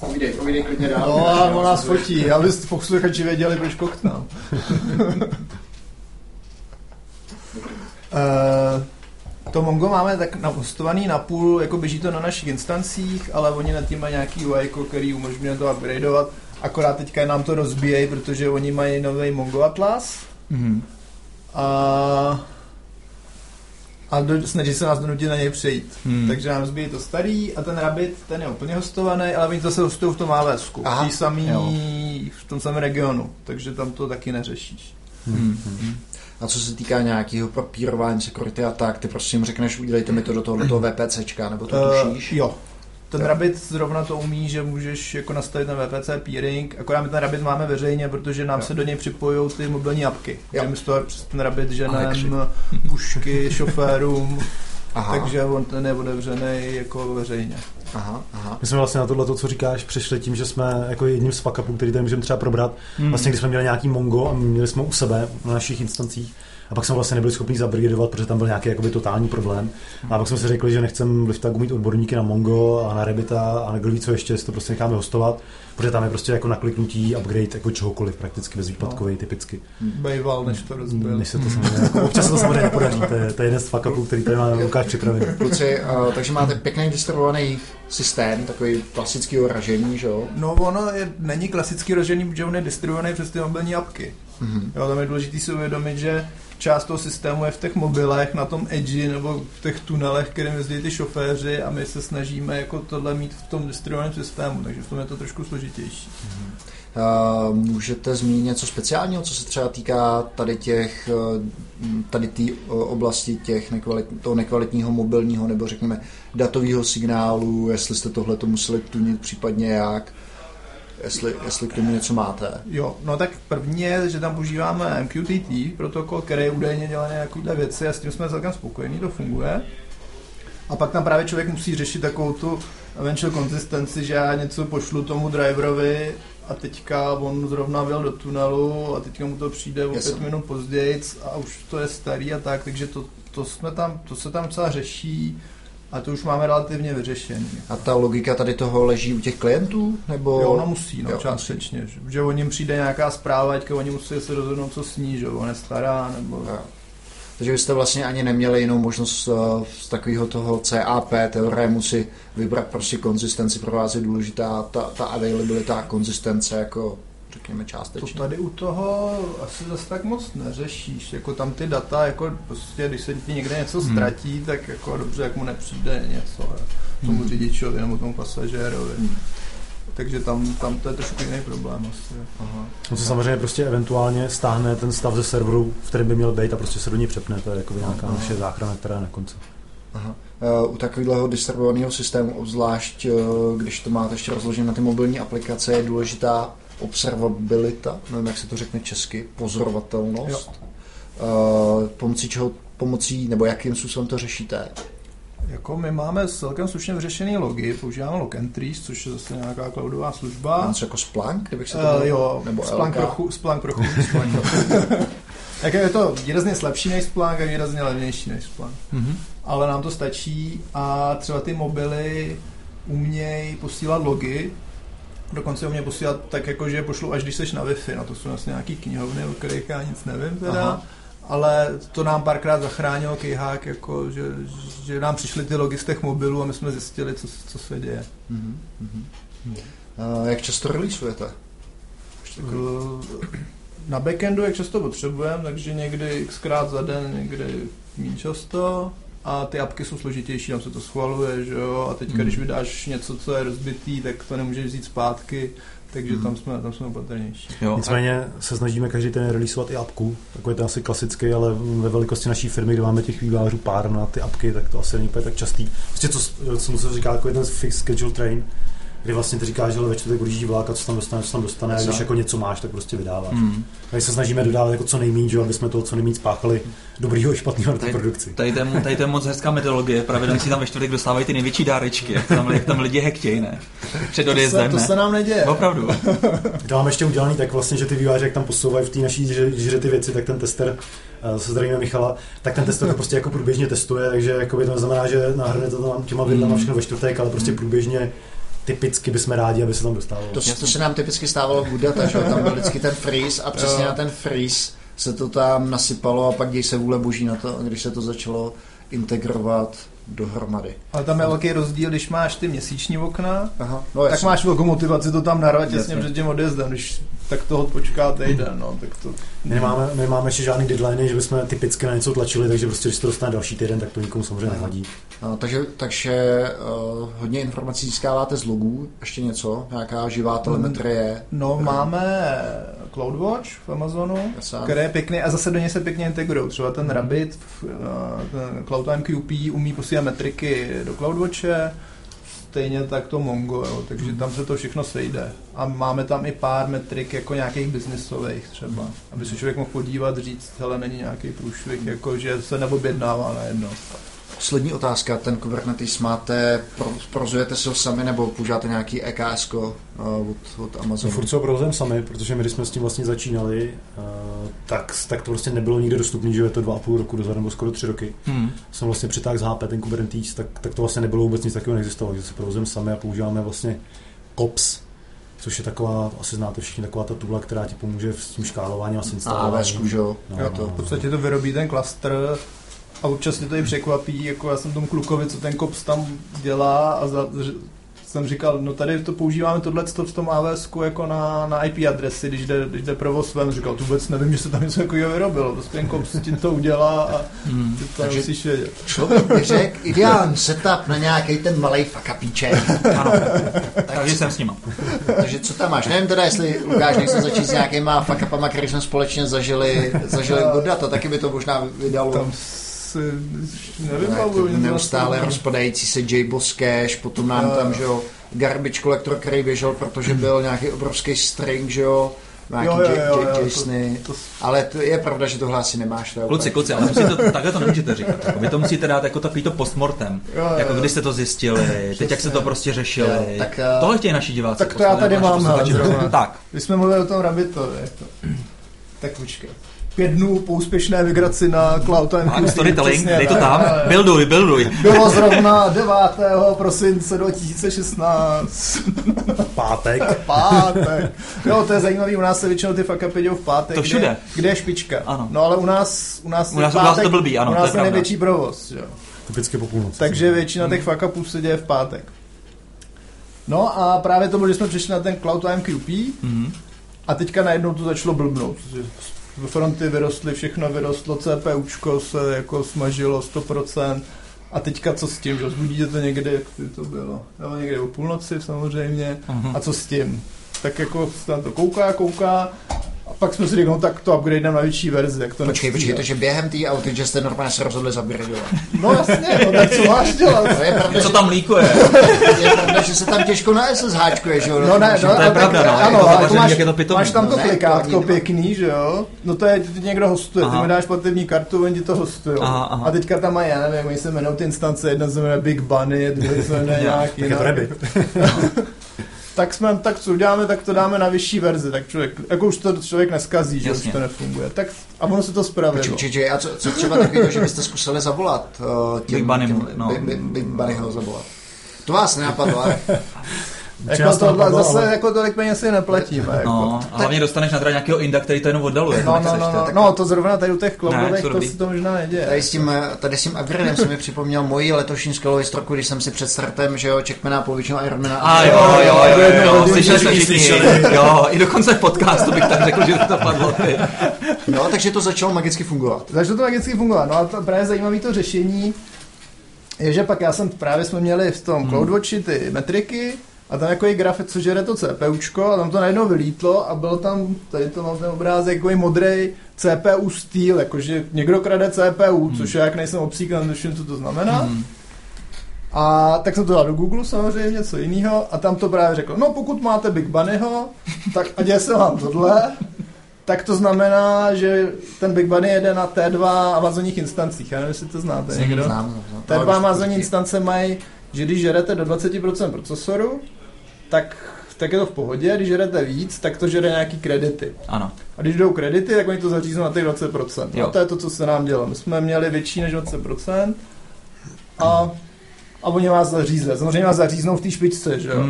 Povídej klidně dál. No a on nás fotí, abyste posluchači věděli, proč koktám. To Mongo máme tak hostovaný napůl, jako běží to na našich instancích, ale oni nad tím mají nějaký UI, který umožňuje to upgradeovat. Akorát teďka nám to rozbíjejí, protože oni mají nový Mongo Atlas. A snaží se nás donutit na něj přejít. Takže nám zbývá to starý a ten Rabbit, ten je úplně hostovaný, ale oni zase hostují v tom AWSku, v tom samém regionu, takže tam to taky neřešíš. A co se týká nějakého propírování security a tak, ty prostě jim řekneš, udělejte mi to do toho VPCčka, nebo to tušíš? Jo. Ten Rabbit zrovna to umí, že můžeš jako nastavit ten VPC peering, akorát my ten Rabbit máme veřejně, protože nám se do něj připojují ty mobilní apky. Takže my z toho přes ten Rabbit ženem pušky šoférům, takže on ten je otevřený jako veřejně. My jsme vlastně na tohle, co říkáš, přešli tím, že jsme jako jedním z fuck upů, který tady můžeme třeba probrat. Vlastně když jsme měli nějaký Mongo a měli jsme u sebe na našich instancích, A pak jsme vlastně nebyli schopni zabrigidovat, protože tam byl nějaký jakoby totální problém. A pak jsme si řekli, že nechcem v Liftagu mít odborníky na Mongo a na Rebita a na kdo ví co ještě, si to prostě necháme hostovat, protože tam je prostě jako nakliknutí upgrade jako čehokoliv prakticky bezvýpadkový typicky. Bejval, než to rozbil. Než se to samozřejmě jako, občas se to samozřejmě nepodaří, to je jeden z fuck-upů, který tady máme Lukáš připravený. Kluci, takže máte pěkný distribuovaný systém, takový klasický ražení, že jo? No ono není klasický ražení, protože on je distribuovaný přes ty mobilní apky. Mm-hmm. Jo, tam je důležité si uvědomit, že část toho systému je v těch mobilech, na tom edži nebo v těch tunelech, kterým jezdí ty šoféři a my se snažíme jako tohle mít v tom distribuovaném systému, takže v tom je to trošku složitější. Mm-hmm. Můžete zmínit něco speciálního, co se třeba týká tady té oblasti těch toho nekvalitního mobilního nebo řekněme datového signálu, jestli jste tohleto museli tunit případně jak? Jestli k tomu něco máte. Jo, no tak první je, že tam používáme MQTT protokol, který je údajně dělaný nějaké věci a s tím jsme celkem spokojení, to funguje. A pak tam právě člověk musí řešit takovou tu eventual konzistenci, že já něco pošlu tomu driverovi a teďka on zrovna byl do tunelu a teďka mu to přijde o 5 minut později a už to je starý a tak, takže to se tam celá řeší. A to už máme relativně vyřešené. A ta logika tady toho leží u těch klientů? Nebo... Jo, ona musí, no, částečně. Že o něm přijde nějaká zpráva, aťka oni musí se rozhodnout, co s ní, že on je stará, nebo... Jo. Takže byste vlastně ani neměli jinou možnost z takového toho CAP teorému si vybrat prostě konzistenci, pro vás je důležitá ta availabilita, konzistence jako... Řekněme částečně. To tady u toho asi zase tak moc neřešíš, jako tam ty data, jako prostě, když se ti někde něco ztratí, tak jako dobře, jak mu nepřijde něco tomu řidičovi nebo tomu pasažérovi. Takže tam to je trošku jiný problém asi. Aha. On se samozřejmě prostě eventuálně stáhne ten stav ze serveru, v kterém by měl být a prostě se do ní přepne, to je jako nějaká naše záchrana, která je na konci. Aha. U takového distribuovaného systému, obzvlášť když to máte ještě rozložené na ty mobilní aplikace, je důležitá observabilita, nevím, jak se to řekne česky, pozorovatelnost, pomocí nebo jakým způsobem to řešíte? Jako my máme celkem slušně vyřešený logy, používáme Logentries, což je zase nějaká cloudová služba. Něco jako Splunk, kdybych se to měl? Jo, nebo Splunk trochu. Tak je to výrazně slabší než Splunk a výrazně levnější než Splunk. Mm-hmm. Ale nám to stačí a třeba ty mobily umějí posílat logy, dokonce o mě posílat tak jako, že je pošlu až když seš na Wi-Fi, no to jsou vlastně nějaký knihovny, o kterých já nic nevím teda. Aha. Ale to nám párkrát zachránilo kejhák, jako, že nám přišly ty logy z těch mobilů a my jsme zjistili, co se děje. Jak často releaseujete? Na backendu jak často potřebujeme, takže někdy xkrát za den, někdy méně často. A ty apky jsou složitější, tam se to schvaluje, že jo, a teďka, když vydáš něco, co je rozbitý, tak to nemůžeš vzít zpátky, takže tam jsme opatrnější. Jo, nicméně se snažíme každý ten releaseovat i apku, takový ten asi klasický, ale ve velikosti naší firmy, kde máme těch vývojářů pár na ty apky, tak to asi není úplně tak častý. Prostě co se říká, jako je ten fixed schedule train, kdy vlastně ty říkáš, že ve čtvrtek odjíždí vlák a co tam dostane, a když jako něco máš, tak prostě vydáváš. Tady se snažíme dodávat jako co nejméně, aby jsme toho co nejméně spáchali dobrýho i špatného na té produkci. Tady to je moc hezká metodologie, pravidelně si tam ve čtvrtek dostávají ty největší dárečky, jak tam lidi hektějí, ne? Před odjezdem, to se nám neděje. Opravdu. To máme ještě udělaný tak vlastně, že ty vývojáři, jak tam posouvají v té naší žiře ty věci, tak ten tester, se zdravíme Michala, tak ten tester to prostě jako průběžně testuje, takže jakoby to znamená, že nahrne to tam těma vidlama všechno ve čtvrtek, ale prostě průběžně typicky bychom rádi, aby se tam dostávalo. To se nám typicky stávalo v GoodData, že tam byl vždycky ten freeze a přesně na ten freeze se to tam nasypalo a pak děj se vůle boží na to, když se to začalo integrovat dohromady. Ale tam je velký rozdíl, když máš ty měsíční okna, tak máš velkou motivaci to tam narvat těsně před tím odjezdem, když tak toho počká týden. No, tak to... Nemáme ještě žádný deadline, že bychom typicky na něco tlačili, takže prostě, když to dostane další týden, tak to nikomu samozřejmě nevadí. Takže hodně informací získáváte z logů, ještě něco, nějaká živá telemetrie. No, máme CloudWatch v Amazonu, který je pěkný a zase do něj se pěkně integrujou. Třeba ten Rabbit, ten CloudMQP umí posílat metriky do CloudWatche, stejně tak to Mongo, jo, takže tam se to všechno sejde. A máme tam i pár metrik jako nějakých biznisových třeba, aby se člověk mohl podívat, říct, hele, není nějaký průšvih, jako že se neobjednává najednou. Poslední otázka, ten Kubernetes máte, prozujete si ho sami nebo používáte nějaký EKS od Amazonu? Furt se ho prozujeme sami, protože my když jsme s tím vlastně začínali, tak to prostě nebylo nikde dostupný, že je to 2,5 roku dozadu nebo skoro 3 roky. Jsem vlastně přitáhl z HP ten Kubernetes, tak to vlastně nebylo vůbec nic takového, neexistovalo, že se provozujeme sami a používáme vlastně Kops, což je taková, asi znáte všichni, taková ta tůla, která ti pomůže s tím škálováním a s instalováním. V podstatě to vyrobí ten klastr a občas mě to i překvapí, jako já jsem tomu klukovi, co ten Kops tam dělá a jsem říkal, no tady to používáme tohleto v tom AWSku jako na IP adresy, když jde provoz ven, říkal, vůbec nevím, že se tam něco takového vyrobilo, prostě ten Kops ti to udělá a ty to musíš vědět. Člověk mi řekl, ideální setup na nějaký ten malej fakapíček. Ano, takže jsem s ním. Takže co tam máš? Nevím teda, jestli Lukáš nechce začít s nějakýma fakapama, který jsme společně zažili GoodData, taky by to možná vydalo. Tam neustále rozpadající se JBoss cache, potom nám tam, že jo, garbage collector, který běžel, protože byl nějaký obrovský string, že jo, nějaký JSONy, ale to je pravda, že tohle asi nemáš. To kluci, ale takhle to nemůžete říkat. Jako, vy to musíte dát jako takovýto postmortem, jako když jste to zjistili, teď jak se to prostě řešili. Tohle chtějí naši diváci. Tak to já tady mám. Tak. My jsme mluvili o tom Rabbitovi. Tak počkej. 5 dnů po úspěšné migraci na Cloud MQTT. Storytelling, dej to tam, builduj. Bylo zrovna 9. prosince 2016. Pátek. Jo, to je zajímavý, u nás se většinou ty fuck-upy dějou v pátek. To všude. Kde je špička? Ano. No ale u nás je pátek, to blbý, ano, u nás je největší provoz. Jo. Typicky po půlnoci. Takže většina těch fuck-upů se děje v pátek. No a právě to bylo, že jsme přišli na ten Cloud MQTT a teďka najednou to začalo blbnout. Fronty vyrostly, všechno vyrostlo, CPUčko se jako smažilo 100%. A teďka co s tím? Zbudíte to někdy, jak to bylo? Nebo někdy o půlnoci samozřejmě. A co s tím? Tak jako se tam to kouká. A pak jsme si řekli, no tak to upgradeneme na větší verzi. Jak to počkej, takže během té outage jste normálně se rozhodli upgradeovat. No jasně, no tak co máš dělat? No je pravda, co tam líkuje? Je pravda, že se tam těžko na SSHčkuje, že jo? No ne, no, to je pravda, no. Ano, máš tam to klikátko pěkný, že jo? No to je, ty někdo hostuje, ty mi dáš platební kartu, oni ti to hostujou. A teďka tam mají, já nevím, oni se jmenou ty instance, jedna se jmenuje Big Bunny, druhý se jmenuje nějaký. Tak co uděláme, tak to dáme na vyšší verzi, tak už to člověk neskazí, že už to nefunguje. Tak a ono se to spravilo. Určitě, a co třeba takového, že byste zkusili zavolat? Big Bunnyho zavolat. To vás nenapadlo, ale... Zase jako tolik peněz si neplatíme. No, jako. A hlavně dostaneš na nějakého inda, který to jenom oddaluje. No, to zrovna tady u těch cloudových, to si to možná neděje. Tady s tím upgradem se mi připomněl moji letošní skalovou stroku, když jsem si před startem, že jo, Checkmana, polovičnou Ironmana. A jo, slyšeli jsme všichni. Jo, i dokonce v podcastu bych tak řekl, že to padlo. No, takže to začalo magicky fungovat. No a právě zajímavé to řešení je, že pak jsme měli v tom CloudWatchi ty metriky, a tam jako je graf, co žere to CPUčko a tam to najednou vylítlo a byl tam, tady to mám ten obrázek, jako modrej CPU styl, jakože někdo krade CPU, což já jak nejsem obsík, netuším, co to znamená. A tak jsem to dal do Google samozřejmě, něco jiného a tam to právě řeklo, no pokud máte Big Bunnyho, tak a děje se vám tohle, tak to znamená, že ten Big Bunny jede na T2 Amazoních instancích, já nevím, jestli to znáte někdo. Znám. T2 Amazoní instance mají, že když žerete do 20% procesoru, tak je to v pohodě, když žerete víc, tak to žere nějaký kredity. Ano. A když jdou kredity, tak oni to zaříznou na těch 20%. Jo. A to je to, co se nám dělo. My jsme měli větší než 20% a oni vás zařízli. Samozřejmě vás zaříznou v té špičce, že jo?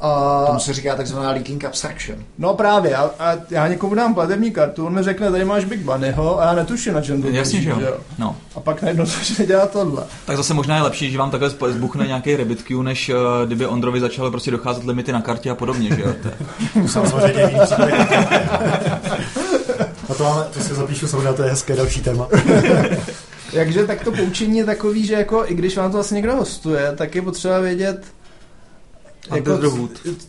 A tomu se říká takzvaná leaking abstraction. No právě, a já někomu dám platební kartu, on mi řekne, tady máš Big Bunnyho a já netuším, na čem to jasně, že jo. No. A pak najednou začne dělat tohle. Tak zase možná je lepší, že vám takhle zbuchne nějaký Rabbit Q, než kdyby Ondrovi začalo prostě docházet limity na kartě a podobně, že jo. Samozřejmě víc. A to si zapíšu, samozřejmě to je hezké další téma. Takže tak to poučení je takový, že jako i když vám to vlastně někdo hostuje, tak je potřeba vědět, jako,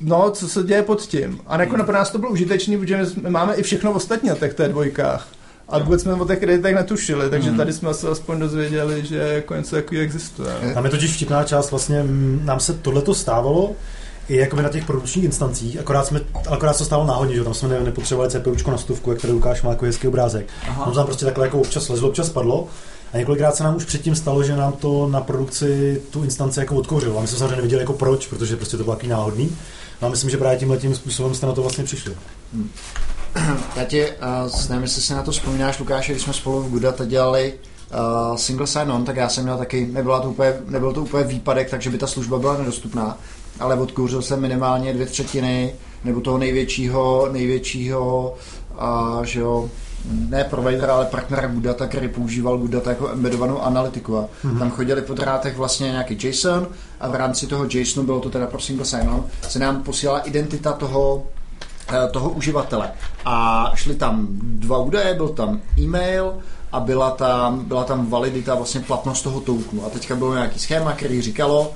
no, co se děje pod tím. A jako pro nás to bylo užitečný, protože my máme i všechno ostatní na těch T2. A vůbec jsme o těch kreditech netušili, takže tady jsme se aspoň dozvěděli, že jako něco takový existuje. Tam je totiž vtipná část, vlastně nám se tohleto stávalo i jakoby na těch produkčních instancích, akorát se stávalo náhodně, že tam jsme nepotřebovali CPUčko na 100, jak tady Lukáš má jako hezký obrázek. Tam se nám prostě takhle jako občas lezlo, občas padlo. A několikrát se nám už předtím stalo, že nám to na produkci tu instanci jako odkouřilo. A my jsme samozřejmě neviděli jako proč, protože prostě to bylo takový náhodný. A myslím, že právě tímhletím způsobem jste na to vlastně přišli. Tati, nevím, jestli si na to vzpomínáš, Lukáši, když jsme spolu v GoodData dělali single sign-on, tak já jsem měl taky, nebyl to úplně výpadek, takže by ta služba byla nedostupná, ale odkouřil jsem minimálně 2/3 nebo toho největšího že jo, ne provider, ale partnera GoodData, který používal GoodData jako embedovanou analytiku. A tam chodili po drátech vlastně nějaký JSON a v rámci toho JSONu, bylo to teda pro single sign-on, se nám posílala identita toho uživatele. A šly tam 2 údaje, byl tam e-mail a byla tam validita, vlastně platnost toho tokenu. A teďka bylo nějaký schéma, který říkalo,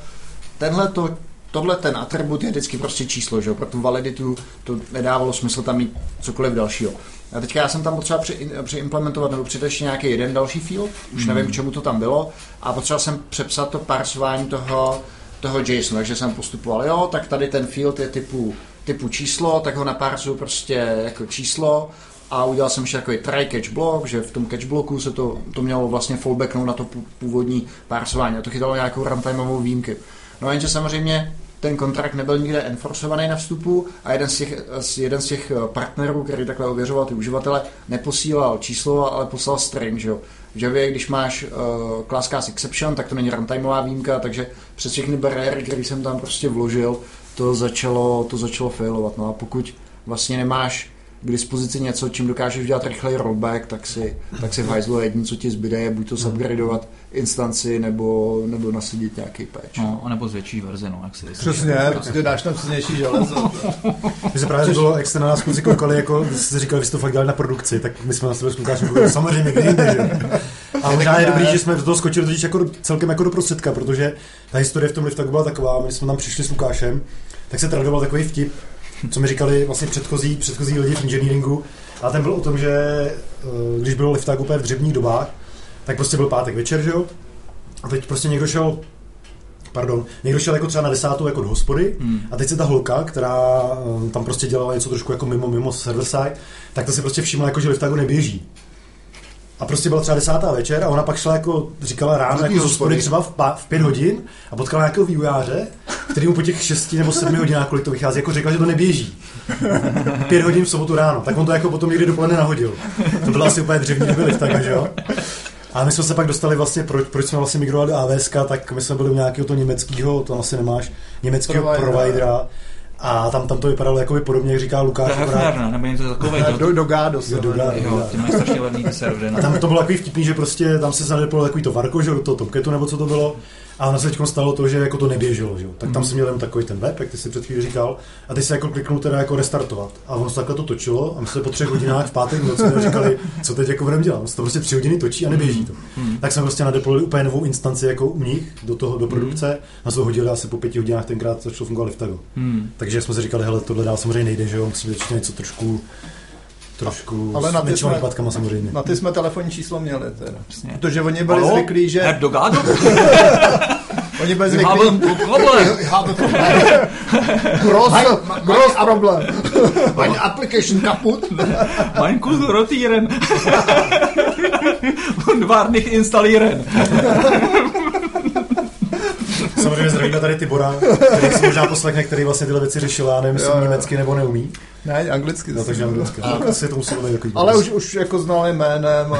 tohle ten atribut je vždycky prostě číslo, že? Pro tu validitu to nedávalo smysl tam mít cokoliv dalšího. A teďka já jsem tam potřeboval přeimplementovat nebo přidat ještě nějaký jeden další field, už nevím, k čemu to tam bylo, a potřeboval jsem přepsat to parsování toho JSON, takže jsem postupoval, jo, tak tady ten field je typu číslo, tak ho naparsuju prostě jako číslo a udělal jsem ještě takový try catch block, že v tom catch bloku se to mělo vlastně fallbacknout na to původní parsování a to chytalo nějakou runtimeovou výjimky. No a jenže samozřejmě ten kontrakt nebyl nikde enforcovaný na vstupu a jeden z těch partnerů, který takhle ověřoval ty uživatele, neposílal číslo, ale poslal string, že jo. Že vy, když máš class cast exception, tak to není runtimeová výjimka, takže přes všechny bariéry, které jsem tam prostě vložil, to začalo failovat. No a pokud vlastně nemáš k dispozici něco, čím dokážeš udělat rychlej rollback, tak si v hajzlu jedním, co ti zbyde, je buď to subgradovat instanci, nebo nasadit nějaký patch. No, nebo zvětší verzi, no, jak si vysvětší. Přesně, prostě dáš tam přesnější železo. My se právě bylo externá zkusy koukali, jako jste říkali, vy jste to fakt dělali na produkci, tak my jsme na sebe zkoukáčem koukali, samozřejmě, kde jinde, že? A možná je dobrý, že jsme do toho skočili totiž jako celkem jako do prostředka, protože ta historie v tom Liftagu byla taková, když jsme tam přišli s Lukášem, tak se tradoval takový vtip, co mi říkali vlastně předchozí lidi v engineeringu, a ten byl o tom, že když bylo Liftago úplně v dřevních dobách, tak prostě byl pátek večer, že jo? A teď prostě někdo šel jako třeba na 10. jako do hospody a teď se ta holka, která tam prostě dělala něco trošku jako mimo server side, tak to si prostě všimla, jako že Liftago neběží. A prostě byla třeba 10. večer a ona pak šla jako, říkala ráno jako z hospody třeba v 5 hodin a potkala nějakého vývojáře, který mu po těch 6 nebo 7 hodinách, kolik to vychází, jako řekla, že to neběží. 5 hodin v sobotu ráno. Tak on to jako potom někdy dopoledne nahodil. To byla asi úplně dřevní doby Liftaga, že jo? A my jsme se pak dostali vlastně, proč jsme vlastně migrovali do AWS, tak my jsme byli u nějakého toho německého, to asi nemáš, německého providera. A tam to vypadalo jakoby podobně, jak říká Lukáš. Nebo něco takového. Do GADOS. Ty mají strašně levný ty servery. Tam to bylo takový vtipný, že prostě tam se nadepovalo takový to varko, že do toho Tomcatu nebo co to bylo. A ono se teďko stalo to, že jako to neběželo, že? Tak tam jsem měl jen takový ten web, jak ty si před chvíli říkal, a ty se jako kliknul teda jako restartovat. A ono se takhle to točilo a my se po 3 hodinách v pátek noci říkali, co teď jako budeme dělat. On se to prostě 3 hodiny točí a neběží to. Tak jsme prostě nadepovali úplně novou instanci jako u nich do produkce a jsme hodili asi po 5 hodinách tenkrát začalo fungovat Liftago. Takže jsme si říkali, hele, tohle dál samozřejmě nejde, že jo, musíme začít něco trošku ale na ty jsme, výpadkama samozřejmě. Na ty jsme telefonní číslo měli teda. Přesně. Protože oni byli zvyklí, že... Jak do gádu? Oni byli zvyklí... Gross problém. Mein application kaput. Mein kus rotieren. Und war nicht installieren. Samozřejmě zdravíme tady Tibora, který si možná poslechne, který vlastně tyhle věci řešila, nevím, jestli německy nebo neumí. Ne, anglicky. No, takže anglicky. Asi to muselo být takový. Ale už jako znali jménem.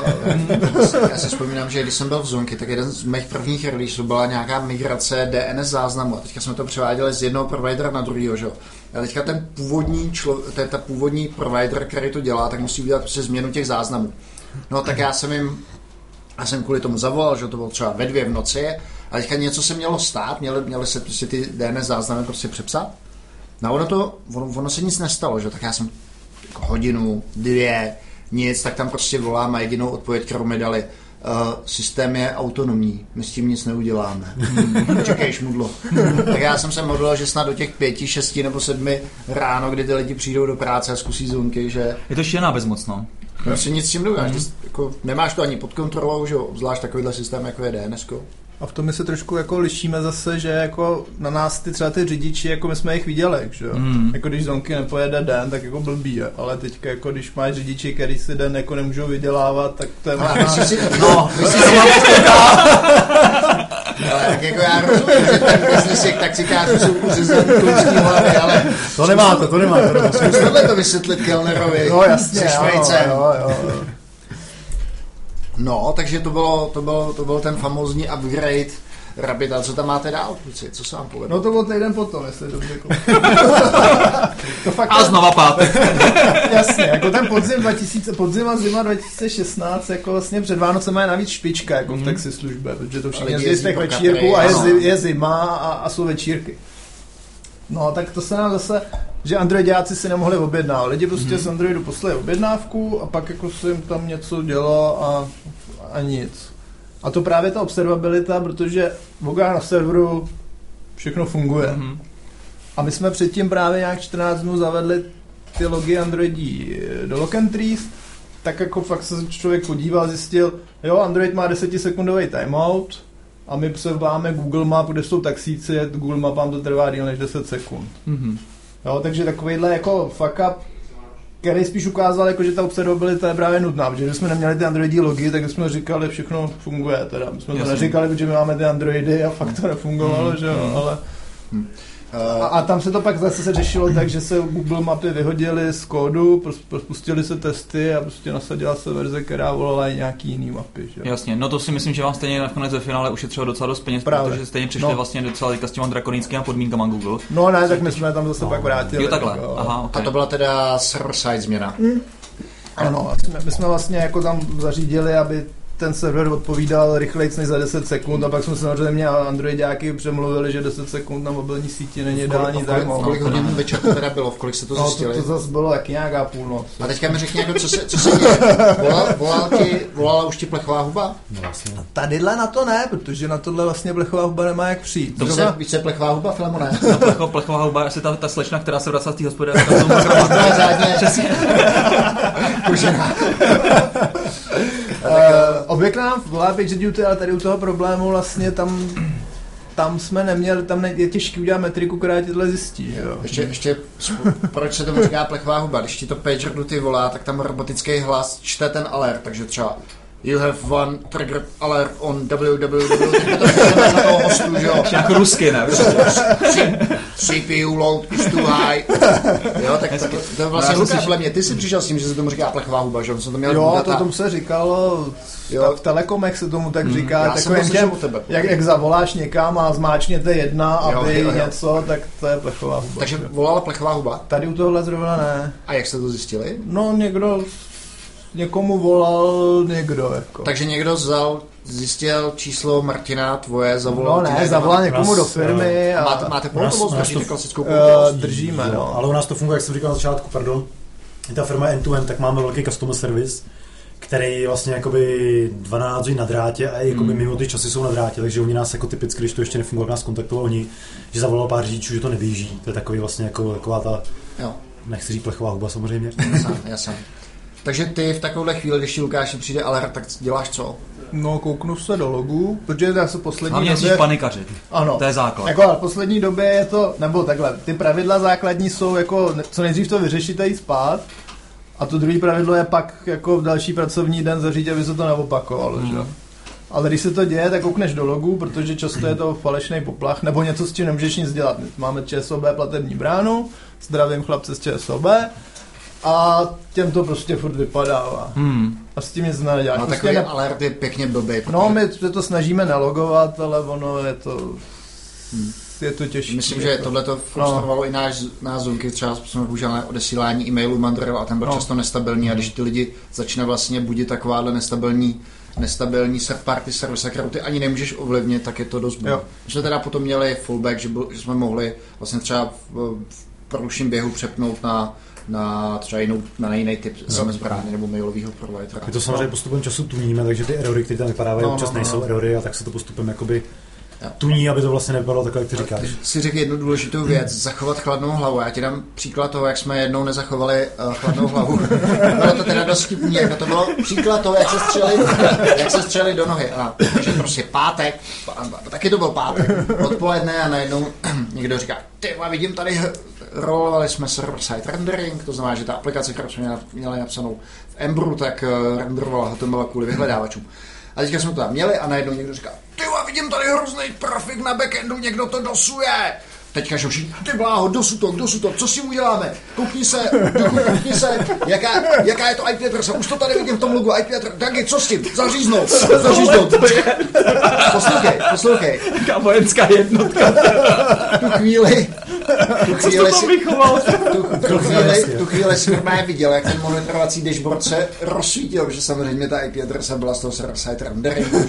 Já si vzpomínám, že když jsem byl v Zonky, tak jeden z mých prvních releaseů byla nějaká migrace DNS záznamu. A teďka jsme to převáděli z jednoho providera na druhýho, že jo. A teďka ten původní provider, který to dělá, tak musí udělat prostě změnu těch záznamů. No tak já jsem kvůli tomu zavolal, že to bylo třeba ve 2 v noci. A teďka něco se mělo stát, měly se prostě ty DNS záznamy prostě přepsat. No ono se nic nestalo, že? Tak já jsem jako 1, 2 hodiny, nic, tak tam prostě volám a jedinou odpověď, kterou mi dali, systém je autonomní, my s tím nic neuděláme. Čekej, šmudlo. Tak já jsem se modlil, že snad do těch 5, 6 nebo 7 ráno, kdy ty lidi přijdou do práce a zkusí Zonky, že... Je to šílená bezmoc, no. No si nic s tím dokážeš, jako nemáš to ani pod kontrolou, že obzvlášť takovýhle systém, jako je DNS-ko. A v tom my se trošku jako lišíme zase, že jako na nás ty řidiči, jako my jsme jich viděli, že jo. Jako když Zonky nepojede den, tak jako blbý, jo? Ale teďka jako když máš řidiči, který si den jako nemůžou vydělávat, tak to je možná... No, myslím si, že to tak jako já rozumím, že ten biznis je tak taxikářů jsou kluci z konční hlavy, ale... To nemáte. Musíš tohle to vysvětlit Kellnerovi. No jasně, jo. No, takže to byl ten famózní upgrade Rabbit, ale co tam máte dál, kluci? Co se vám povedlo? No to byl týden potom, jestli dobře koukám. A znova pátek. Jasně, jako ten podzim a zima 2016, jako vlastně před Vánocem je navíc špička, jako v taxislužbě, protože to všichni jezdí z těch večírků a je zima a jsou večírky. No, tak to se nám zase, že androidiáci si nemohli objednávat. Lidi prostě z Androidu poslali objednávku a pak jako se jim tam něco dělo a nic. A to právě ta observabilita, protože na serveru všechno funguje. Mm-hmm. A my jsme předtím právě nějak 14 dnů zavedli ty logy Androidí do Logentries, tak jako fakt se člověk podíval, zjistil, jo, Android má 10-sekundový timeout a my převláme Google Map, kde jsou taxíci, Google Map vám to trvá díl než 10 sekund. Mm-hmm. Jo, takže takovýhle jako fuck up, který spíš ukázal, jako, že ta observabilita je právě nudná, protože když jsme neměli ty androidí logy, tak jsme říkali, že všechno funguje. Teda. My jsme to neříkali, protože my máme ty androidy a fakt to nefungovalo, že jo, ale... A tam se to pak zase se řešilo tak, že se Google mapy vyhodily z kódu, spustily se testy a prostě nasadila se verze, která volala i nějaký jiný mapy. Že? Jasně, no to si myslím, že vám stejně nakonec ve finále ušetřilo docela dost peněz, právě. Protože stejně přišli vlastně docela s těma drakonickými podmínkama Google. No ne, tak my jsme tam zase pak vrátili. Jo takhle, tak, aha, okay. A to byla teda server-side změna. Ano, my jsme vlastně jako tam zařídili, aby ten server odpovídal rychleji než za 10 sekund a pak jsme samozřejmě androidiáky přemluvili, že 10 sekund na mobilní síti není dální tak. V kolik hodin večer to teda bylo? V kolik se to zjistili? To zase bylo jak nějaká půlnoc. A teďka mi řekni, jako, co se děje? Volala už ti plechová huba? No, vlastně. Tadyhle na to ne, protože na tohle vlastně plechová huba nemá jak přijít. To se více plechová huba, Filemo, ne? No, plechová huba je asi ta slečna, která se vracela z té hospody. Obvykle nám volá page duty, ale tady u toho problému vlastně tam jsme neměli, tam je těžký udělat metriku, která tyhle zjistí. Jo. Ještě proč se tomu říká plechová huba? Když ti to page duty volá, tak tam robotický hlas čte ten alert, takže třeba you have one trigger alert on www, na toho hostu, že jo? Jako rusky, ne? CPU load is too high. Jo, tak to vlastně Lukáš, mě, ty jsi přišel s tím, že se tomu říká plechová huba, že? To měl jo, to tomu se říkalo, jo. V telekomech se tomu tak říká, takovým těm, jak zavoláš někam a zmáčněte jedna, aby něco, tak to je plechová huba. Takže volala plechová huba? Tady u tohohle zrovna ne. A jak jste to zjistili? No Někomu volal někdo. Jako. Takže někdo zjistil číslo Martina, tvoje, zavolal. No ne, zavolal někomu do firmy. A máte pohotovost? Držíte klasickou pohotovost? Držíme, no. Ale u nás to funguje, jak jsem říkal na začátku, pardon. Ta firma end-to-end, tak máme velký customer service, který vlastně jakoby 12 hodin na drátě a jakoby mimo ty časy jsou na drátě, takže oni nás jako typicky, když to ještě nefungovalo, nás kontaktovali oni, že zavolal pár řidičů, že to neběží. To je takový vlastně jako taková ta, nechci říct plechová huba samozřejmě. Jasně. Takže ty v takovéhle chvíli, když ti Lukáši přijde alert, tak děláš co? No, kouknu se do logu, protože já se poslední době... Hlavně jsi panikařit, ano, to je základ. Jako ale v poslední době je to, nebo takhle, ty pravidla základní jsou jako, co nejdřív to vyřešit a jít spát, a to druhé pravidlo je pak jako v další pracovní den zařídit, aby se to neopakovalo, že? Ale když se to děje, tak koukneš do logu, protože často je to falešný poplach, nebo něco, s čím nemůžeš nic dělat. Máme ČSOB platební bránu, zdravím chlapce z ČSOB. A těm to prostě furt vypadává. A s tím nic neděláš. No prostě takový alert je pěkně blbej. Protože... No, my se to snažíme nalogovat, ale ono je to... Je to těžké. Myslím, že tohle to frustrovalo i nás Zonky, třeba jsme používali odesílání e-mailů Mandrill a ten byl často nestabilní a když ty lidi začne vlastně budit takováhle nestabilní party service, kterou ty ani nemůžeš ovlivnit, tak je to dost blbý. My jsme teda potom měli fallback, že jsme mohli vlastně třeba v průším běhu přepnout na třeba jinou, na jiný typ SMS brány nebo mailovýho providera. My to samozřejmě postupem času tuníme, takže ty erory, které tam vypadávají, občas nejsou erory a tak se to postupem jakoby tuní, aby to vlastně nevypadalo takhle, jak ty říkáš. Si řekl jednu důležitou věc, zachovat chladnou hlavu. Já ti dám příklad toho, jak jsme jednou nezachovali chladnou hlavu. Bylo to teda dost vtipný, jako to bylo příklad toho, jak se střelili do nohy. A že prostě pátek, taky to byl pátek, odpoledne a najednou někdo říká, tyhle, vidím tady, rolovali jsme server-side rendering, to znamená, že ta aplikace, kterou jsme měli napsanou v Emberu, tak renderovala, to byla kvůli vyhledávačům. A A teďka jsme to tam měli a najednou někdo říká, tyhle, vidím tady hrozný trafik na backendu, někdo to dosuje. Teďka šouší, ty bláho, dosu to, co s tím uděláme? Koukni se, jaká je to IP adresa, už to tady vidím v tom logu, IP adresa, taky, co s tím, zaříznout. Poslouchej. Taká vojenská jednotka. Tu chvíli si normálně viděl, jak ten monitorovací dashboard se rozsvítil, protože samozřejmě ta IP adresa byla z toho server-side renderingu.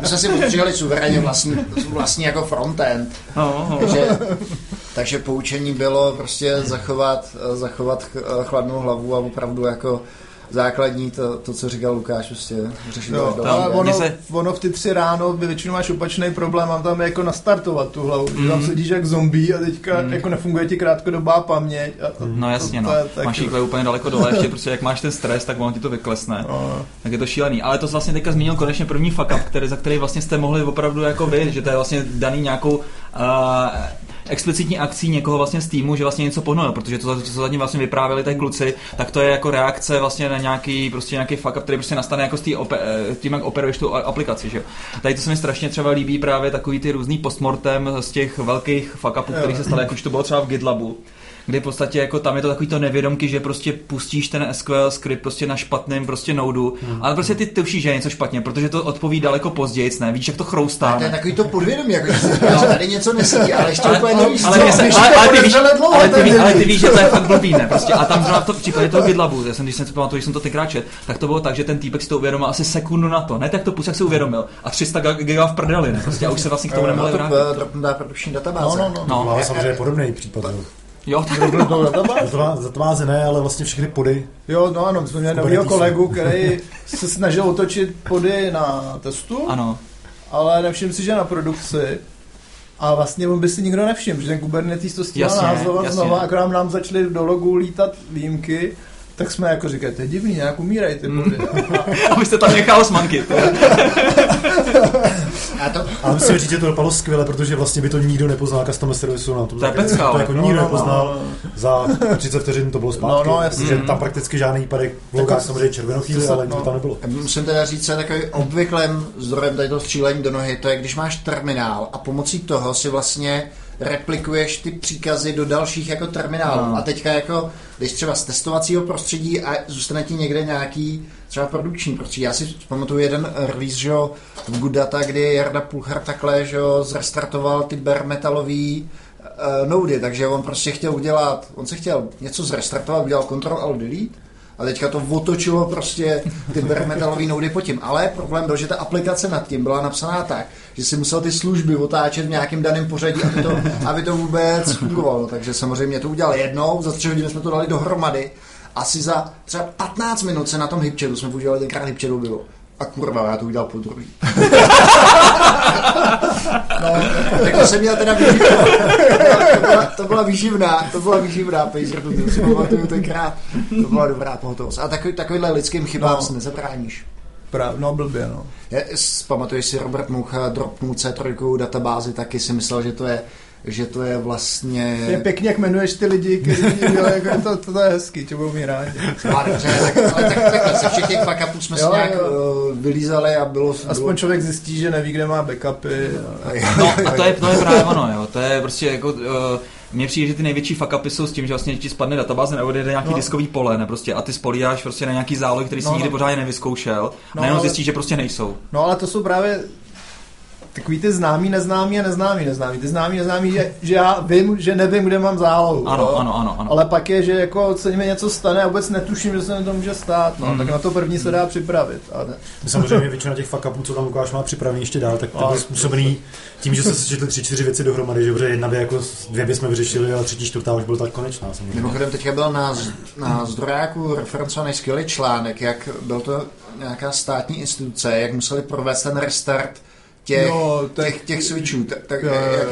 My jsme si potřebovali suverénně vlastní jako frontend. Takže poučení bylo prostě zachovat chladnou hlavu a opravdu jako základní to co říkal Lukáš, prostě řešit to. Ono v ty 3 ráno by většinou máš opačný problém, mám tam jako nastartovat tu hlavu, tam sedíš jak zombie a teďka jako nefunguje ti krátkodobá paměť. To máš jíkle úplně daleko dole, ještě prostě jak máš ten stres, tak ono ti to vyklesne. Tak je to šílený, ale to vlastně teďka zmínil konečně první fuck up, za který vlastně jste mohli opravdu jako vy, že to je vlastně daný nějakou explicitní akcí někoho vlastně z týmu, že vlastně něco pohnul, protože to, co za ním vlastně vyprávěli ty kluci, tak to je jako reakce vlastně na nějaký fuck up, který prostě nastane jako tím, jak operuješ tu aplikaci, že jo. Tady to se mi strašně třeba líbí právě takový ty různý postmortem z těch velkých fuck upů, který se staly, jako už to bylo třeba v GitLabu, kdy v podstatě jako tam je to takový to nevědomky, že prostě pustíš ten SQL skript prostě na špatném prostě noudu, ale prostě ty tušíš, že je něco špatně, protože to odpoví daleko později, ne? Víš, jak to chroustá. To je takový to podvědomí, jako že tady něco nesedí, ale ještě úplně nevíš, ale ty víš, že to je fakt blbý, ne? Prostě a tam v případě toho GitLabu, když jsem si pamatuju, že jsem to tenkrát četl, tak to bylo tak, že ten týpek si to uvědomil asi sekundu na to, ne? Tak to půl jak se uvědomil a 300 giga v prdeli, ne? Prostě a už se vlastně k tomu nemohli vrátit. No, samozřejmě podobný případ. Jo, zatvázené, ale vlastně všechny pody. Jo, no ano, my jsme měli novýho kolegu, který se snažil otočit pody na testu, ano. Ale nevšiml si, že na produkci. A vlastně on by si nikdo nevšiml, že ten Kubernetes to stíhal názvat znova, akorát nám začaly do logu lítat výjimky. Tak jsme jako říkali, to je divný, nějak umírají ty body. Abyste tam nechal smanky. A myslím říct, že to dopadlo skvěle, protože vlastně by to nikdo nepoznal customer servisu. No, to je pecká. To jako nikdo nepoznal. Za 30 vteřin to bylo zpátky. Protože tam prakticky žádný výpadek vloga, samozřejmě červenochýli, ale nikdo tam nebylo. Musím teda říct, že takovým obvyklým zdrojem tady toho střílení do nohy, to je, když máš terminál a pomocí toho si vlastně replikuješ ty příkazy do dalších jako terminálů. A teďka jako jdeš třeba z testovacího prostředí a zůstane ti někde nějaký třeba produkční prostředí. Já si pamatuju jeden release, že jo, v GoodData, kdy Jarda Pulcher takhle, že jo, zrestartoval ty bare metalový noudy, takže on prostě chtěl něco zrestartovat, udělal Ctrl+Alt+Delete a teďka to otočilo prostě ty bare metalový noudy pod tím. Ale problém byl, že ta aplikace nad tím byla napsaná tak, že si musel ty služby otáčet v nějakém daném pořadí, aby to vůbec fungovalo. Takže samozřejmě to udělal jednou, za 3 hodiny jsme to dali dohromady. Asi za třeba 15 minut se na tom hipchatu jsme používali, tenkrát hipchatu bylo. A kurva, já to udělal podruhý. Tak to jsem měl teda výživná. To byla výživná pejzertu, to si pamatuju tenkrát. To byla dobrá pohotovost. A takovýhle lidským chybám se nezabráníš. No blbě, no. Pamatuješ si, Robert Mucha dropnul C3 databázi, taky si myslel, že to je vlastně... Je pěkně, jak jmenuješ ty lidi, kteří dělají, jako to je hezký, tě budou mít rádi. Ale tak se všech těch fuck-upů jsme si nějak vylízali a bylo... Aspoň člověk zjistí, že neví, kde má backupy. A to je právě ono, jo. To je prostě jako... Mně přijde, že ty největší fuck-upy jsou s tím, že vlastně ti spadne databáze nebo jde nějaký diskový pole, ne prostě, a ty spolíháš prostě na nějaký zálohy, který jsi nikdy pořádně nevyzkoušel, a najednou zjistíš, že prostě nejsou. No ale to jsou právě takový ty známí neznámí. Ty známí, že já vím, že nevím, kde mám zálohu. Ano. Ale pak je, že jako se mi něco stane a vůbec netuším, že se mi to může stát. Tak na to první se dá připravit. Samozřejmě většina těch fuck-upů, co tam Lukáš má připravený ještě dál, tak to je způsobený tím, že se sečetly 3-4 věci dohromady, že dvě jsme vyřešili a třetí, čtvrtá už byla tak konečná. Mimochodem teďka byl na Zdrojáku referencovaný skvělý článek, jak byl to nějaká státní instituce, jak museli provést ten restart těch switchů,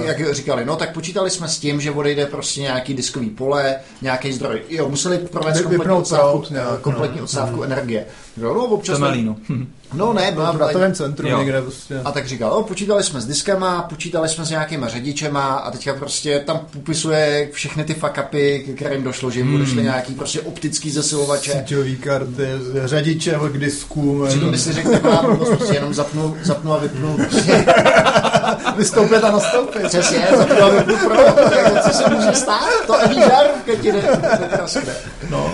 jak říkali, tak počítali jsme s tím, že odejde prostě nějaký diskový pole, nějaký zdroj. Jo, museli provést kompletní odstávku energie. Jo, no, občas Temelínu. No ne, byl v datovém centru někde prostě. A tak říkal, počítali jsme s diskama, počítali jsme s nějakýma řadičema a teďka prostě tam popisuje všechny ty fuck-upy, kterým došlo, že jim odešly nějaký prostě optický zesilovače. Síťový karty, řadiče k diskům. Přitom by si řekl, právě prostě jenom zapnu a vypnu. Vystoupit a nastoupit. Přesně, zapnu a vypnu co se může stát? To ani žárůvka ti jde. No.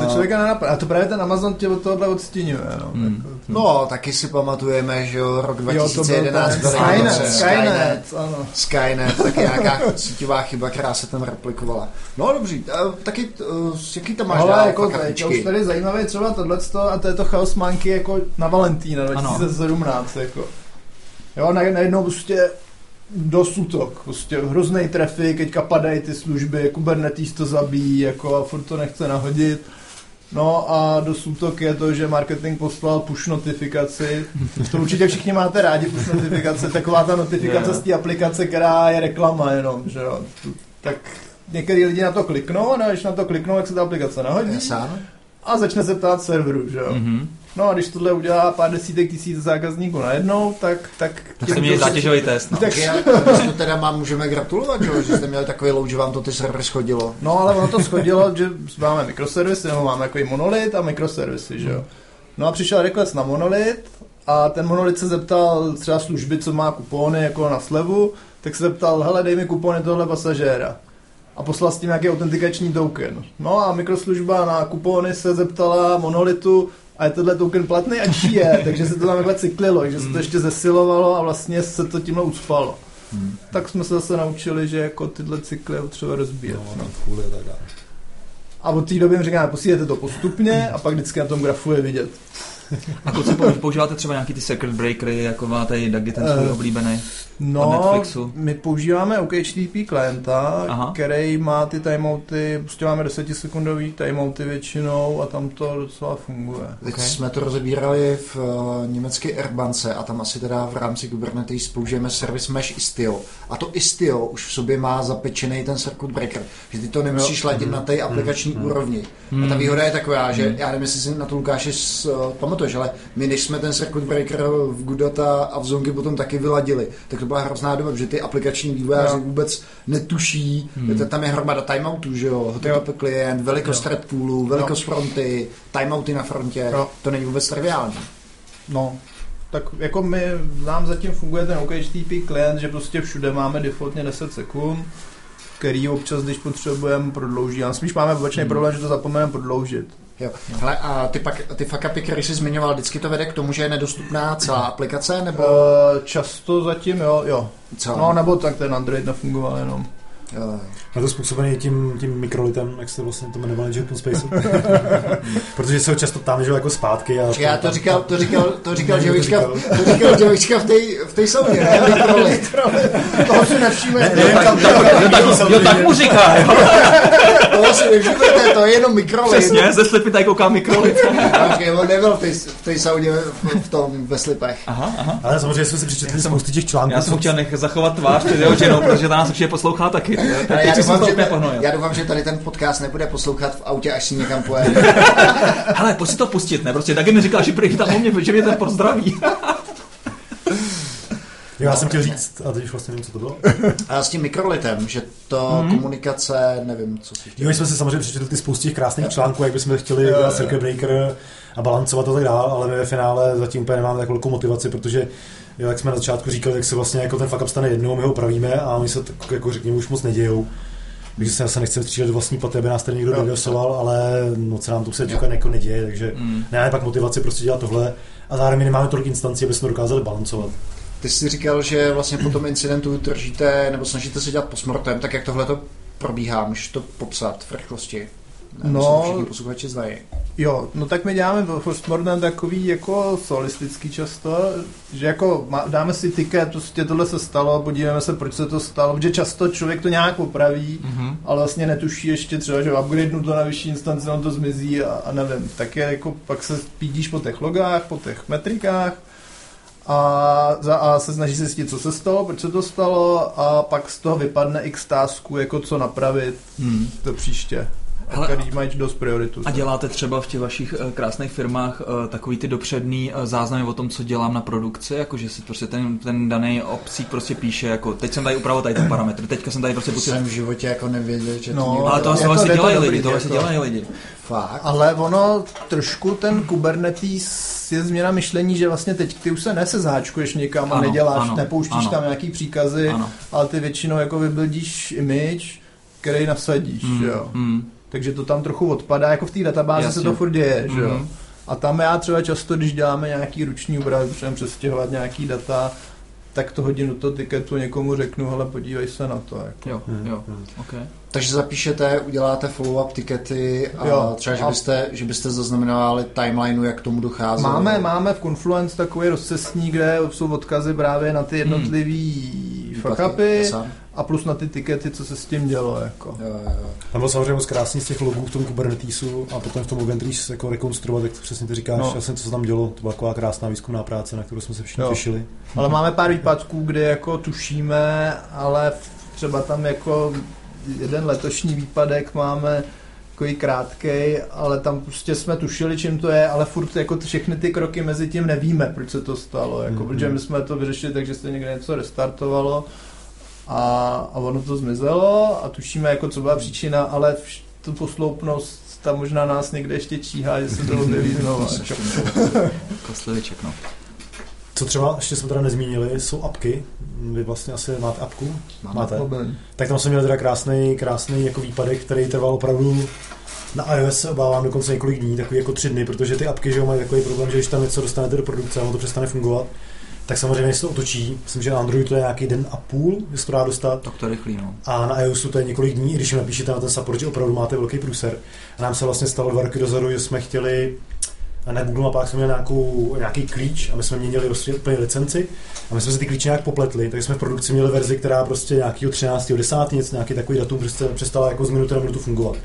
To člověka nenapadá. A to právě ten Amazon tě od tohohle odstínuje. No. No, taky si pamatujeme, že jo, rok 2011. Skynet, taky nějaká síťová chyba, která se tam replikovala. No dobří, taky jaký tam máš dál jako krabičky? Už tady zajímavé třeba tohleto a to je to Chaos Monkey jako na Valentína 2017. Jako. Jo, najednou prostě do sutok, prostě hroznej trafik, teďka padají ty služby, Kubernetes to zabíjí, jako a furt to nechce nahodit. No a do sutok je to, že marketing poslal push notifikaci, to určitě všichni máte rádi, push notifikace, taková ta notifikace z té aplikace, která je reklama jenom, že jo. Tak některý lidi na to kliknou, no když na to kliknou, jak se ta aplikace nahodí a začne se ptát serveru, že jo. No a když tohle udělá pár desítek tisíc zákazníků najednou, tak jste měli zátěžový test. No. Tak já to teda můžeme gratulovat, že jste měli takový load, že vám to ty server schodilo. No ale ono to schodilo, že máme mikroservisy, nebo máme takový monolit a mikroservisy, že jo. No a přišel request na monolit a ten monolit se zeptal třeba služby, co má kupony jako na slevu, tak se zeptal, hele dej mi kupony tohle pasažéra. A poslal s tím nějaký autentikační token. No a mikroslužba na kupony se zeptala monolitu, a je tohle token platný a čí je, takže se to tam takhle cyklilo, takže se to ještě zesilovalo a vlastně se to tímhle ucpalo. Tak jsme se zase naučili, že jako tyhle cykly třeba rozbíjet. A od té doby mi říkáme, posílejte to postupně a pak vždycky na tom grafu je vidět. A kluci, používáte třeba nějaký ty secret breakery, jako máte i Dagi ten svůj oblíbený od Netflixu? No, my používáme OKHTTP klienta, který má ty timeouty, prostě máme 10-sekundový timeouty většinou a tam to docela funguje. Teď jsme to rozebírali v německé Airbance a tam asi teda v rámci Kubernetes použijeme servis Mesh Istio. A to Istio už v sobě má zapečený ten circuit breaker, že ty to nemusíš ladit na té aplikační úrovni. A ta výhoda je taková, že já nevím, jestli si na to Lukáši pamatuji, ale my než jsme ten circuit breaker v GoodData a v Zonky potom taky vyladili, tak to byla hrozná doba, že ty aplikační vývojáři vůbec netuší, tam je hromada timeoutů, že jo, hotový klient, velikost thread poolu, velikost fronty, timeouty na frontě, to není vůbec triviální. No, tak jako nám zatím funguje ten OKHTTP klient, že prostě všude máme defaultně 10 sekund, který občas, když potřebujeme, prodlouží. A spíš máme obecný problém, že to zapomeneme prodloužit. Jo. Hele, a ty fuck-upy, které jsi zmiňoval, vždycky to vede k tomu, že je nedostupná celá aplikace, nebo? Často zatím, jo. Co? No, nebo tak ten Android nefungoval jenom. A to způsobené tím mikrolitem, jak se vlastně to jmenovali, že v Spaceu. Protože se ho často ptáme, že jako zpátky. A já to říkal Ževička v té soudě, ne? Mikrolit. Toho si nevšíme. Jo, tak mu říká. Toho si nevšimete, to je jenom mikrolit. Přesně, ze slipy tady kouká mikrolit. On nebyl v té soudě ve slipech. Ale samozřejmě jsme si přečetli spousty těch článků. Já jsem chtěl zachovat tvář před jeho ženou, protože ta nás určitě poslouchá taky. Já doufám, že tady ten podcast nebude poslouchat v autě, až si někam pojede. Hele, pojď si to pustit, ne? Prostě taky mi říkal, že prý tam o mě, že mě ten pozdraví. Já jsem chtěl říct, a teď už vlastně nevím, co to bylo. A s tím mikrolitem, že to komunikace, nevím, co si chtěl. Jo, jsme se samozřejmě přečetli ty spousty těch krásných článků, jak bychom chtěli circuit breaker a balancovat a tak dál, ale my ve finále zatím úplně nemáme takovou motivaci, protože jak jsme na začátku říkali, jak se vlastně jako ten fuck-up stane jednou, my ho opravíme a oni se tak, jako řekněme, už moc nedějou. Takže se asi nechceme střílet do vlastní paty, aby nás tady někdo dověsoval, ale moc se nám to se jako neděje, takže nemáme pak motivaci prostě dělat tohle a zároveň nemáme tolik instancí, aby jsme dokázali balancovat. Ty jsi říkal, že vlastně po tom incidentu držíte nebo snažíte se dělat postmortem, tak jak tohle to probíhá, můžeš to popsat v rychlosti? No, všichni posluchači znají. Jo, no tak my děláme postmortem takový jako solistický často, že jako dáme si tiket, prostě tohle se stalo, podíváme se, proč se to stalo, protože často člověk to nějak opraví, ale vlastně netuší ještě třeba, že upgradenu to na vyšší instanci, on to zmizí a nevím. Tak je jako pak se pídíš po těch logách, po těch metrikách, a se snaží zjistit, co se stalo, proč se to stalo a pak z toho vypadne x tasků, jako co napravit do příště. který mají dost prioritu. A děláte třeba v těch vašich krásných firmách takový ty dopředný záznamy o tom, co dělám na produkci, jakože si prostě ten daný obsík prostě píše, jako teď jsem tady upravoval tady ten parametr, teďka jsem tady prostě pustil. Jsem v životě jako nevěděl, že no, to ale to asi vlastně dělají lidi, to vlastně dělají lidi. Fakt. Ale ono trošku ten Kubernetes je změna myšlení, že vlastně teď ty už se nesezáčkuješ nikam a neděláš, ano, nepouštíš ano, tam nějaký příkazy, ano. Ale ty většinou jako vybildíš image, který nasadíš, jo. Takže to tam trochu odpadá, jako v té databázi jasně. Se to furt děje, že jo. A tam já třeba často, když děláme nějaký ruční obraz, potřebujeme přestěhovat nějaký data, tak to hodím do toho tiketu, někomu řeknu, hele, podívej se na to. Jako. Jo, jo, okay. Takže zapíšete, uděláte follow-up tikety a jo, třeba, že byste zaznamenovali timelineu, jak k tomu dochází. Máme v Confluence takový rozcestník, kde jsou odkazy právě na ty jednotlivý fuck-upy a plus na ty tikety, co se s tím dělo. Jako. Jo. Tam bylo samozřejmě moc krásný z těch logů v tom Kubernetesu a potom v tom Logentries jako rekonstruovat, jak přesně ty říkáš, jasně, co se tam dělo. To byla taková krásná výzkumná práce, na kterou jsme se všichni těšili. Ale máme pár výpadků, kde jako tušíme, ale třeba tam jako jeden letošní výpadek máme takový krátkej, ale tam prostě jsme tušili, čím to je, ale furt jako všechny ty kroky mezi tím nevíme, proč se to stalo, jako, protože my jsme to vyřešili, takže se někde něco restartovalo a ono to zmizelo a tušíme, jako, co byla příčina, ale tu posloupnost tam možná nás někde ještě číhá, že se to objeví znovu. Kosliviček, no. Co třeba, ještě jsme teda nezmínili, jsou apky. Vy vlastně asi máte apku? Máte. Tak tam jsem měl teda krásný jako výpadek, který trval opravdu na iOS se obávám dokonce několik dní, takový jako 3 dny, protože ty apky, že jo, mají takový problém, že když tam něco dostanete do produkce a ono to přestane fungovat, tak samozřejmě se to otočí. Myslím, že na Androidu to je nějaký den a půl, jestli to dá dostat. Tak to rychlý, no. A na iOSu to je několik dní, i když jim napíšete na ten support, že opravdu máte velký průser. A nám se vlastně stalo 2 roky dozadu, že jsme chtěli. A na Google Mapách jsme měli nějaký klíč a my jsme měnili vlastně úplně licenci a my jsme se ty klíče nějak popletli, takže jsme v produkci měli verzi, která prostě nějakýho 13.10. něco, nějaký takový datum prostě přestala jako z minuty na minutu fungovat.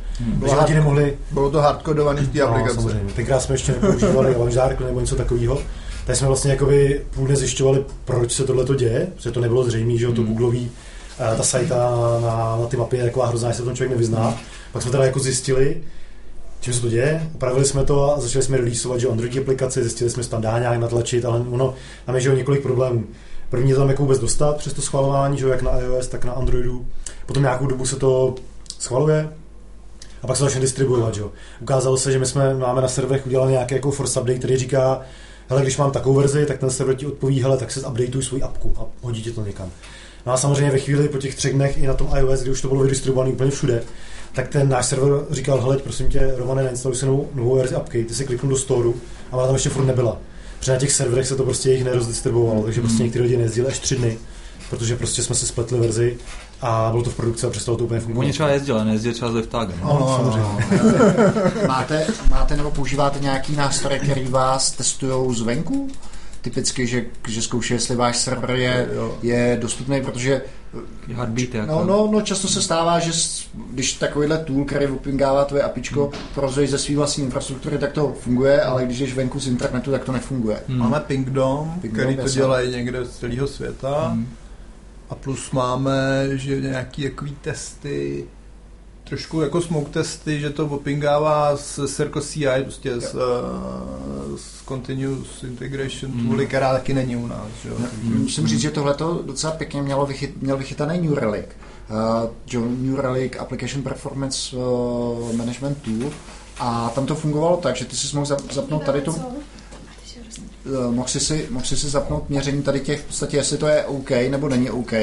Bylo to hardkodovaný v té aplikaci. Samozřejmě. Tenkrát jsme ještě nepoužívali žárku nebo něco takového. Tak jsme vlastně jakoby půlně zjišťovali, proč se tohle to děje, protože to nebylo zřejmé, že to Googlový, ta sajta na ty mapy je taková hrozná, že se v tom člověk nevyzná. Pak jsme teda jako zjistili, čím se to děje, opravili jsme to a začali jsme releaseovat, že Android aplikaci, zjistili jsme, že tam dá nějak natlačit, ale ono, tam je, že několik problémů. První je tam jako vůbec dostat přes to schvalování, že jak na iOS, tak na Androidu. Potom nějakou dobu se to schvaluje a pak se to začne distribuovat, že jo. Ukázalo se, že my máme na serverech udělali nějaký jako force update, který říká, hele, když mám takovou verzi, tak ten server ti odpoví, hele, tak se updateuj svou apku a hodí ti to někam. No a samozřejmě ve chvíli po těch 3 dnech i na tom iOS, kdy už to bylo vydistribuované úplně všude, tak ten náš server říkal, hele, prosím tě, Romane, nainstaluj si novou verzi apky, ty si kliknu do storu a ona tam ještě furt nebyla. Protože na těch serverech se to prostě jich nerozdistribuovalo, takže prostě některé lidi nejezdili až 3 dny, protože prostě jsme si spletli verzi a bylo to v produkci a přestalo to úplně fungovat. Oni třeba jezdili, nejezdili třeba z Liftago. No. Máte nebo používáte nějaký nástroje, který vás testujou zvenku? Typicky, že zkouší, jestli váš server je dostupný, protože no, často se stává, že když takovýhle tool, který vypingává tvoje apičko, prozojíš ze svý vlastní infrastruktury, tak to funguje, ale když ješ venku z internetu, tak to nefunguje. Máme Pingdom, který to dělají někde z celého světa a plus máme, že nějaký takový testy, trošku jako smoke testy, že to popingává z Circle CI, prostě z Continuous Integration Tool, která taky není u nás. Jo? Musím říct, že tohleto docela pěkně měl vychytaný New Relic. New Relic Application Performance Management Tool a tam to fungovalo tak, že ty jsi mohl zapnout tady tu. Mohl si zapnout měření tady těch, v podstatě, jestli to je OK nebo není OK,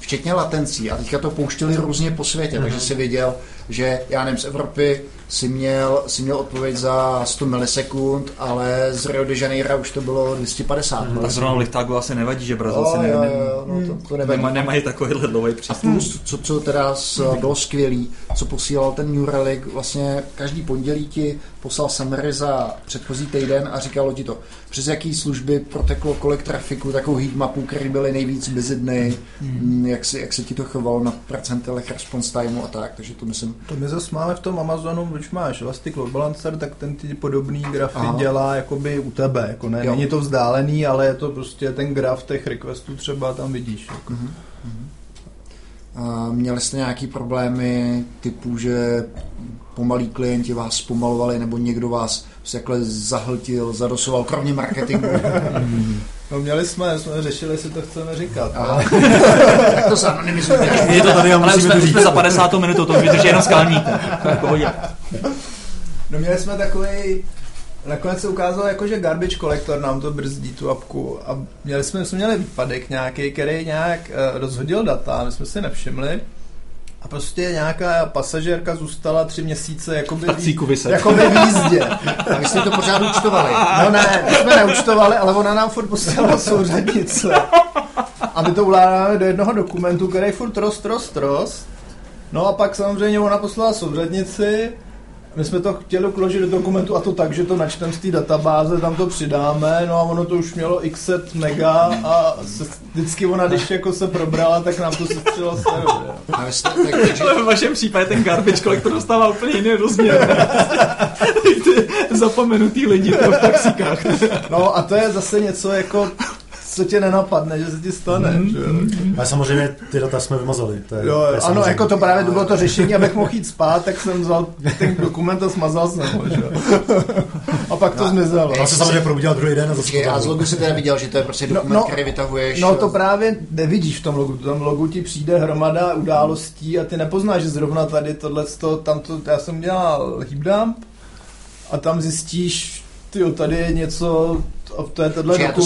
včetně latencí a teďka to pouštěli různě po světě, takže si viděl, že já nevím, z Evropy si měl odpověď za 100 milisekund, ale z Rio de Janeiro už to bylo 250 milisekund. Tak zrovna Liftago asi nevadí, že Brazilci nemají takovýhle dlouhý přístup. A plus, co teda bylo skvělý, co posílal ten New Relic, vlastně každý pondělí ti poslal summary za předchozí týden a říkalo ti to, přes jaký služby proteklo kolik trafiku, takovou heatmapu, který byly nejvíc busy dny, jak se ti to chovalo na procentelech response timeu a tak, takže to myslím. To my zase máme v tom Amazonu, když máš Elastic Load Balancer, tak ten ty podobný grafy dělá jakoby u tebe, jako ne, není to vzdálený, ale je to prostě ten graf těch requestů třeba tam vidíš. Jako. Měli jste nějaký problémy typu, že pomalí klienti vás pomalovali nebo někdo vás takhle zahltil, zadosoval, kromě marketingu? No jsme řešili, jestli to chceme říkat. Tak to se anonymizujeme. Je to tady, ale už jsme za 50. minutu, to už vydrží jenom skalník. No měli jsme takový, nakonec se ukázalo, jako, že garbage collector nám to brzdí tu apku a měli jsme výpadek nějaký, který nějak rozhodil data, my jsme si nevšimli. A prostě nějaká pasažérka zůstala 3 měsíce jakoby v jízdě. A vy jste to pořád účtovali. No ne, my jsme neúčtovali, ale ona nám furt posílala souřadnice. A my to uládáme do jednoho dokumentu, který furt rost. No a pak samozřejmě ona poslala souřadnici. My jsme to chtěli uložit do dokumentu a to tak, že to načteme z té databáze, tam to přidáme, no a ono to už mělo x set mega a vždycky ona, když jako se probrala, tak nám to sestřelo seru. Ale v vašem případě ten garbage collector dostává úplně jiný rozměr. Zapomenutý lidi v taxikách. No a to je zase něco jako... co tě nenapadne, že se ti stane. A samozřejmě ty data jsme vymazali. To je ano, jako to právě bylo to řešení, abych mohl jít spát, tak jsem vzal ten dokument a smazal jsem ho. A pak to zmizelo. Já se samozřejmě probudil druhý den a zase to a z logu se teda viděl, že to je prostě dokument, který vytahuješ. No to právě nevidíš v tom logu. V tom logu ti přijde hromada událostí a ty nepoznáš, že zrovna tady tohleto, tamto, já jsem dělal heap dump a tam zjistíš, tyjo, tady je něco... To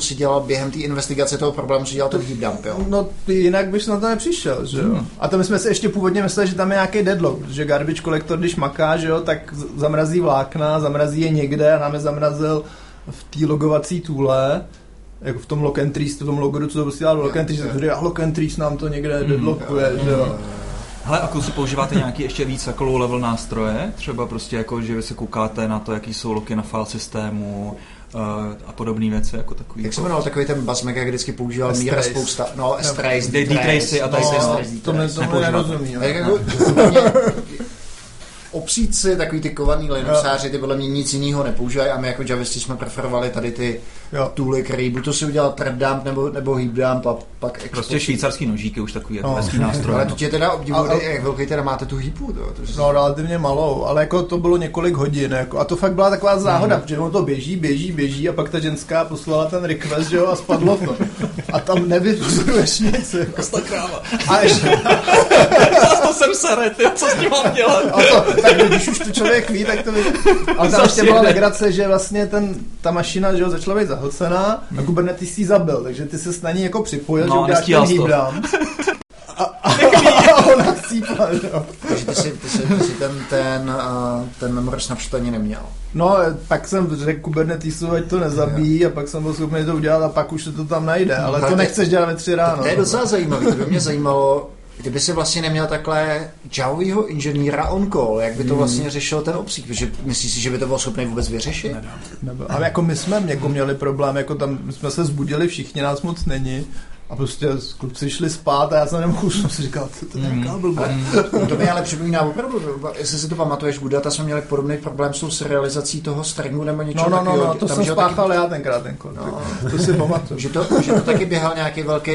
si dělal během té investigace toho problému, si dělal to deep dump, jo? No, jinak bys na to nepřišel, že jo? A to my jsme si ještě původně mysleli, že tam je nějaký deadlock, protože garbage collector, když maká, že jo, tak zamrazí vlákna, zamrazí je někde a nám je zamrazil v té logovací tůle, jako v tom Logentries, v tom logodu, co to posílá do Logentries, takže a Logentries nám to někde deadlockuje, že jo? Hele, a kluci, používáte nějaký ještě víc jako low-level nástroje? Třeba prostě jako, že vy se koukáte na to, jaký jsou loky na file systému a podobné věci, jako takový. Jak se jmenoval takový ten BuzzMag, jak vždycky používal Míra spousta? No, S-Trace, D-Trace a tady S-Trace. To mě nerozumí. Opříci, takový ty kovaný linuxáři, ty podle mě nic jiného nepoužívají a my jako javisti jsme preferovali tady ty tooly, který buď to si udělal trap dump nebo heap dump a pak... Prostě švýcarský nožíky už takový hezký nástroj. Ale to tě teda obdivuji, jak velký teda máte tu heapu? No relativně malou, ale jako to bylo několik hodin jako, a to fakt byla taková záhoda, protože ono to běží a pak ta ženská poslala ten request, že jo, a spadlo to. A tam nevyvzoruješ nic. Kosta kráva. A ještě... to jsem sere, ty, co s tím mám dělat? Tak když už to člověk ví, tak to ví. Ale tam ještě byla legrace, že vlastně ta mašina, že jo, začala být zahlcená a Kubernetes jí zabil, takže ty se na ní jako připojil, no, že uděláš ten hýbrám. A ona chcípla, jo. Takže ty jsi ten memory snapshot ani neměl. No, tak jsem řekl Kubernetesu, ať to nezabíjí a pak jsem byl schopný to udělat a pak už se to tam najde, ale to nechceš dělat ve 3 ráno. To je docela zajímavý, to by mě zajímalo. Kdyby si vlastně neměl takhle javovýho inženýra on call, jak by to vlastně řešil ten obsík? Protože myslíš si, že by to bylo schopné vůbec vyřešit? Nebyl. Ale jako my jsme měli problém, jako tam jsme se zbudili, všichni nás moc není a prostě kluci šli spát a já jsem nemohl, jsem si říkal, to je nějaká blbá. To mi ale připomíná opravdu, jestli si to pamatuješ, GoodData jsme měli podobný problém s tou serializací toho stringu nebo něčeho takového. No, to jsem spáchal taky... já tenkrát ten kód. To si pamatuju. Že to taky běhal nějaký velký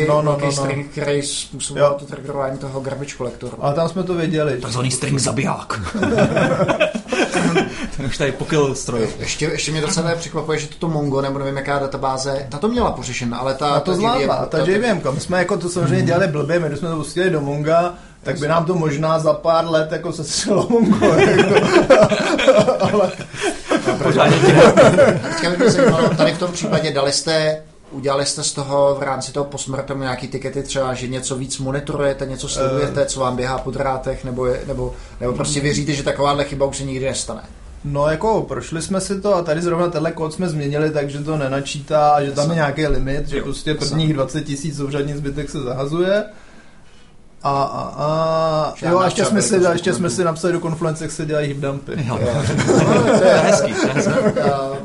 string, který způsoboval to triggerování toho garbage collectoru. Ale tam jsme to věděli. Takzvaný string zabiják. Ten už tady pokyl stroj. Ještě mě docela překvapuje, že toto Mongo, nebo nevím jaká databáze, ta to měla pořešena, ale ta JVMka. My jsme jako to samozřejmě dělali blbě, my když jsme to pustili do Monga, tak by nám to možná za pár let jako sestřelo Mongo. Ale... Tady v tom případě udělali jste z toho v rámci toho postmortemu nějaký tikety třeba, že něco víc monitorujete, něco sledujete, co vám běhá po drátech, nebo prostě věříte, že takováhle chyba už se nikdy nestane? No jako prošli jsme si to a tady zrovna tenhle kód jsme změnili, takže to nenačítá a že tam je nějaký limit, že prostě prvních 20 000 souřadní zbytek se zahazuje. A jo, ještě jsme si napsali do Confluence, jak se dělají hipdumpy. To je hezký.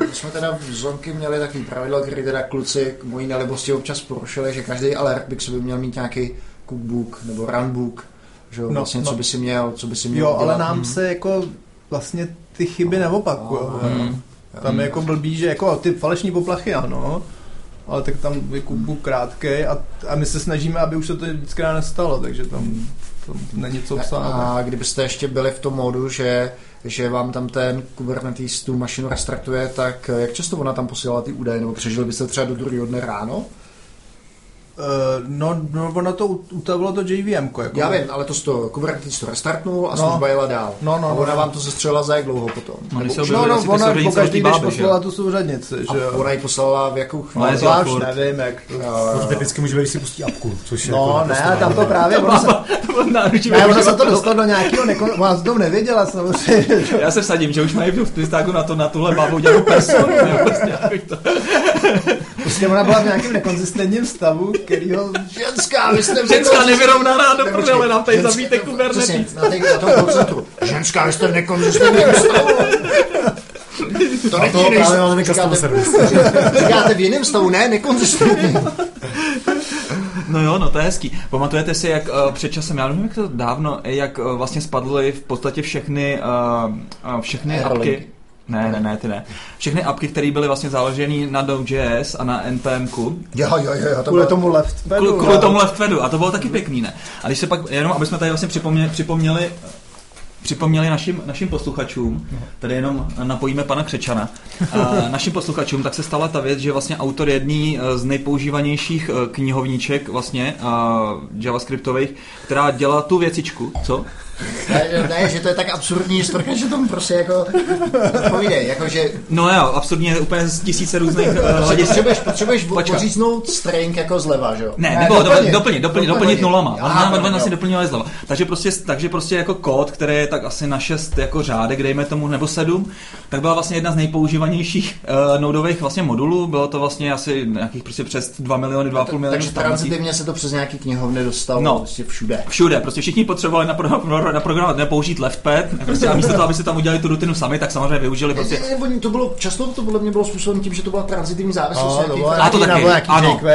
My jsme teda v Zonky měli takový pravidlo, který teda kluci k mojí nelibosti občas porušili, že každý alertbik se by měl mít nějaký cookbook nebo runbook, že vlastně co by si měl dělat. Jo, ale nám se jako vlastně ty chyby neopakují. Tam je jako blbý, že jako ty falešní poplachy, ano, ale tak tam je kupu krátkej a my se snažíme, aby už se to vždycky nestalo, takže tam není co psát. A kdybyste ještě byli v tom módu, že vám tam ten Kubernetes tu mašinu restartuje, tak jak často ona tam posílala ty údaje, nebo přežili byste třeba do druhého dne ráno? No, ono to utavilo to JVMko. Jako. Já vím, ale to Kubernetes to restartnul a služba jela dál. A ona vám to zastřelila za jak dlouho potom? No, ona pokaždý, když poslala tu souřadnici. A ona ji poslala v jakou chvíli? Já už nevím, jak to... Vždycky můžeme, když si pustí apku, což je... No, ne, tam to právě... Ona se to dostala do nějakého... Ona se to nevěděla, samozřejmě. Já se vsadím, že už mají v Liftagu na tuhle babu dělou personu. Prostě ona byla v nějakém nekonzistentním stavu, kterýho ženská, vy jste... Ženská nevyrovnaná do prdele, nám tady zabíte Kubernetes. Na tom koncentu. Ženská, vy jste v nekonzistentním stavu. To není, než říkáte v jiném stavu, ne, nekonzistentním. No jo, no to je hezký. Pamatujete si, jak před časem, já nevím, jak to dávno, jak vlastně spadly v podstatě všechny apky... Ne. Všechny apky, které byly vlastně založené na Node.js a na NPMku. Jo, kvůli tomu leftpedu. Kvůli tomu leftpedu, a to bylo taky pěkný, ne? A když se pak, jenom aby jsme tady vlastně připomněli našim posluchačům, tady jenom napojíme pana Křečana, našim posluchačům, tak se stala ta věc, že vlastně autor jedný z nejpoužívanějších knihovníček vlastně javascriptových, která dělá tu věcičku, co? Ne, že to je tak absurdní historka, že tomu prostě jako odpovídej, jakože... No jo, absurdně úplně z tisíce různých hledisek. Potřebuješ poříznout string jako zleva, že jo? Ne, nebo doplnit nulama. Ona asi doplnila zleva. Takže prostě jako kód, který je tak asi na 6 jako řádek, dejme tomu, nebo 7, tak byla vlastně jedna z nejpoužívanějších nodových vlastně modulů. Bylo to vlastně asi nějakých prostě přes 2 miliony, 2,5 miliony. Takže transitivně se to přes nějaký knihovny dostalo prostě všude. Všude, prostě všichni potřebovali naprogramovat, nepoužít LeftPad, prostě a místo toho, aby si tam udělali tu rutinu sami, tak samozřejmě využili prostě. To podle mě bylo způsobeno tím, že to byla transitivní závislost. A to taky, ano, to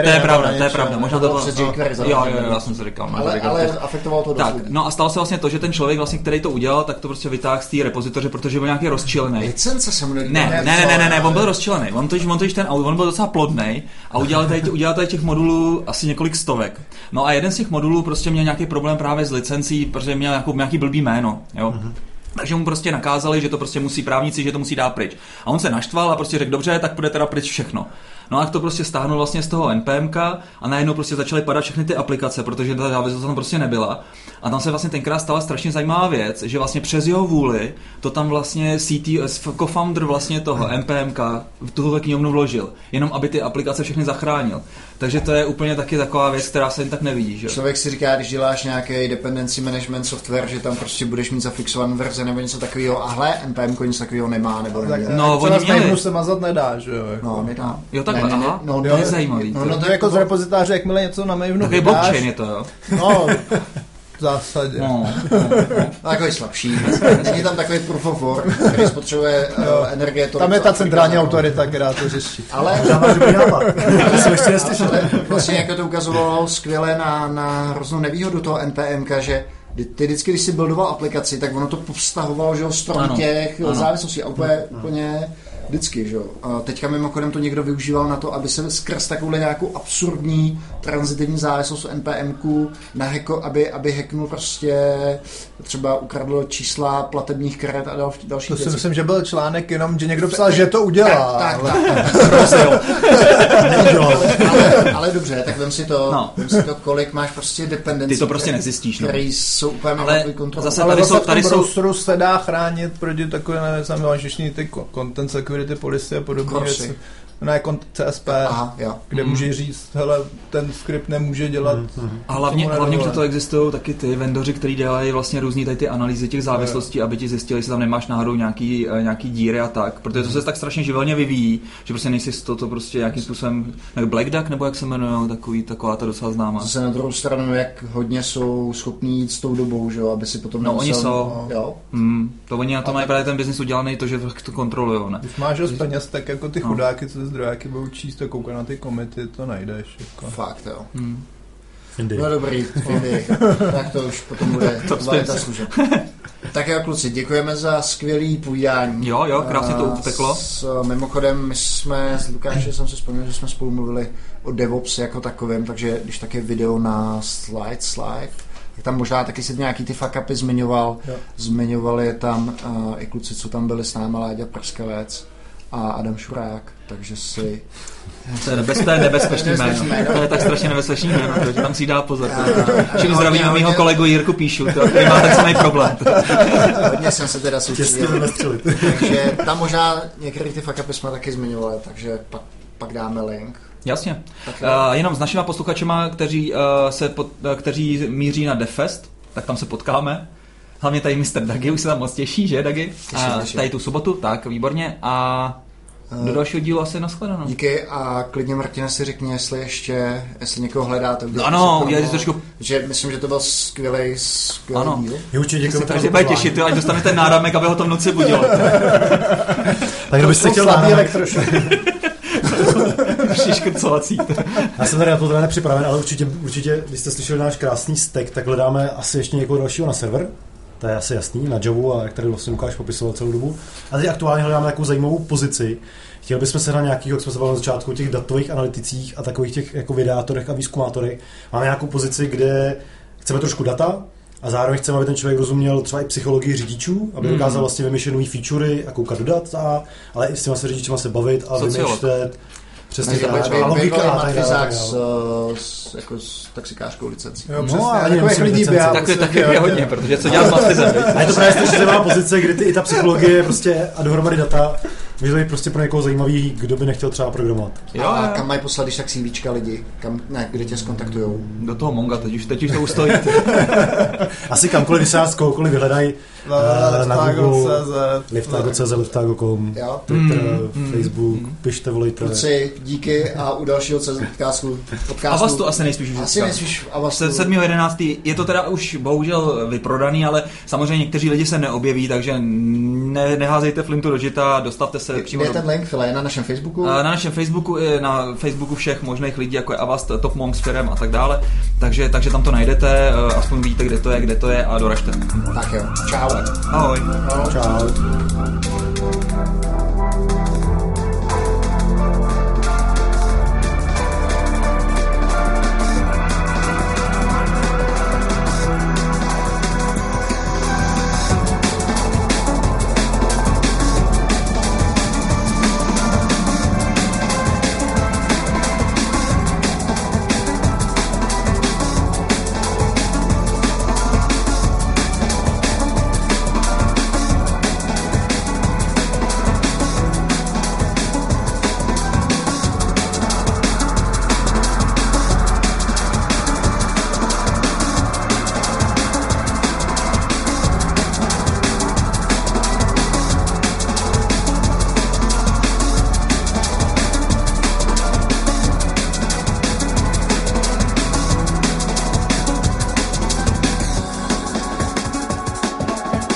je pravda. Možná to bylo přes jQuery. Jo, já jsem si říkal. Ale afektovalo to dosud. Tak, no a stalo se vlastně to, že ten člověk, vlastně, který to udělal, tak to prostě vytáhl z té repozitoře, protože byl nějaký rozčilený. Licence se mu ne, on byl rozčilený. On byl docela plodnej a udělal tady těch modulů asi několik stovek. No a jeden z těch modulů prostě měl nějaký problém právě s licencí, protože měl nějaký blbý jméno, jo. Uh-huh. Takže mu prostě nakázali, že to prostě musí právníci, že to musí dát pryč. A on se naštval a prostě řekl, dobře, tak půjde teda pryč všechno. No a to prostě stáhnul vlastně z toho NPMka a najednou prostě začaly padat všechny ty aplikace, protože ta závislost tam prostě nebyla. A tam se vlastně tenkrát stala strašně zajímavá věc, že vlastně přes jeho vůli to tam vlastně co-founder vlastně toho NPMka v tuhle knihovnu vložil, jenom aby ty aplikace všechny zachránil. Takže to je úplně taky taková věc, která se jen tak nevidí, že? Člověk si říká, když děláš nějaký dependency management software, že tam prostě budeš mít zafixovanou verze nebo něco takového, a hle, NPMko nic takového nemá, nebo neměl. No, oni měli. Se mazat nedá, že jo? Jako. No, nedá. Jo, tak aha, no, to je zajímavý. No, to je jako z repozitáře, jakmile něco na mailinu vydáš. Takový blockchain je to, jo? No, v zásadě. No. Takový slabší. Není tam takový proof of work, který spotřebuje energie. Tam je ta centrální autorita, která to řeší. Ale vlastně jako to ukazovalo skvěle na hroznou nevýhodu toho NPMka, že ty vždycky, když jsi buildoval aplikaci, tak ono to povztahovalo, že jo, stran těch závislostí a úplně vždycky, že jo. A teďka mimochodem to někdo využíval na to, aby se skrz takovouhle nějakou absurdní transitivní závislost NPMku aby hacknul prostě třeba ukradlo čísla platebních karet a další věci. To si myslím, že byl článek jenom, že někdo psal, že to udělá. Tak. Ale dobře, tak vem si to, kolik máš prostě dependencí. Ty to prostě nezjistíš, no. Který jsou úplně ale zase tady v tom prostoru se dá chránit proti takové nezamělažišní ty kontence, security policy a podobné věci. No jako CSP, kde může říct, hele, ten skript nemůže dělat. A hlavně proto existují taky ty vendoři, kteří dělají vlastně různý tady ty analýzy těch závislostí, aby ti zjistili, jestli tam nemáš náhodou nějaký díry a tak. Protože to se tak strašně živelně vyvíjí, že prostě nejsi to prostě nějakým způsobem, jak Black Duck, nebo jak se jmenuje, taková ta docela známá. Zase na druhou stranu, jak hodně jsou schopní jít s tou dobou, že jo, aby si potom nemusel... No oni jsou. Jo. To oni na to mají právě ten biznis udělaný, to, že to kontrolujou, ne? Když máš peněz, tak jako ty chudáky, co zdrojáky budou číst a koukat na ty komity, to najdeš. Jako. Fakt, jo. No dobrý, tak to už potom bude kvalita služeb. Tak jo, kluci, děkujeme za skvělý povídání. Jo, jo, krásně to uteklo. Mimochodem, my jsme s Lukášem, jsem si vzpomněl, že jsme spolu mluvili o DevOps jako takovém, takže když tak je video na Slides Live, tak tam možná taky se nějaký ty fuck-upy zmiňoval. Jo. Zmiňovali je tam i kluci, co tam byli s námi, Láďa Prskavec a Adam Šurák, takže si... To je nebezpečný jméno. To je tak strašně nebezpečný jméno, protože tam si dá pozor. Čím zdravím mýho kolegu Jirku Píšu, který má ten samý problém. Hodně jsem se teda soustředil. Takže tam možná některé ty fuck-upy jsme taky zmiňovali, takže pak dáme link. Jasně. Jenom s našimi posluchačema, kteří míří na DevFest, tak tam se potkáme. Hlavně tady Mr. Dagi, už se tam moc těší, že Dagi? Tady tu sobotu, tak výborně. A do dalšího dílu asi nashledanou. Díky a klidně Martina si řekni, jestli někoho hledáte. No ano, udělali trošku... Že myslím, že to byl skvělý díl. Jo, určitě děkuji. Takže bude těšit, ať dostane ten náramek, aby ho tam v noci budil. Tak kdo byste chtěl náramek trošku. Škrcovací. Já jsem tady na to teda nepřipraven, ale určitě, když jste slyšeli náš krásný stack, tak hledáme asi ještě někoho dalšího na server. To je asi jasný, na Javu, a jak tady vlastně Lukáš popisoval celou dobu. A teď aktuálně hledáme takovou zajímavou pozici. Chtěli bychom se na nějakých, jak jsme se bavili na začátku, těch datových analyticích a takových těch jako vědátorech a výzkumátorech. Máme nějakou pozici, kde chceme trošku data a zároveň chceme, aby ten člověk rozuměl třeba i psychologii řidičů, aby dokázal vlastně vymýšlet nový featurey a koukat do data, ale i s těma se řidičima se bavit a vymýšlet. Přesně tak. A logika a matrizák s taxikářskou licencí. Jo, přesně. No, a takových lidí běhá. Tak je hodně, protože co dělá s matrizem. A je to právě strašlivá pozice, kdy i ta psychologie prostě a dohromady data vyzvají prostě pro někoho zajímavý, kdo by nechtěl třeba programovat. Jo, a kam mají poslat, když tak CVčka lidi? Kde tě zkontaktujou? Do toho Monga, teď už to ustojí. Asi kamkoliv, když se nás kohokoliv vyhledají na Google, Liftago.cz, Liftago.com, Twitter, Facebook, pište, volejte. Díky a u dalšího podcastu. A vás to asi nejspíš už říká. 7.11. Je to teda už bohužel vyprodaný, ale samozřejmě někteří lidi se neobjeví, takže neházejte flintu do žita, dostavte se přímo. Je ten link, Fila, je na našem Facebooku? Na našem Facebooku, na Facebooku všech možných lidí, jako je Avast, Top Monks, firem a tak dále. Takže tam to najdete, aspoň vidíte, kde to je a doražte. Tak jo. Čau. Ahoj. Čau.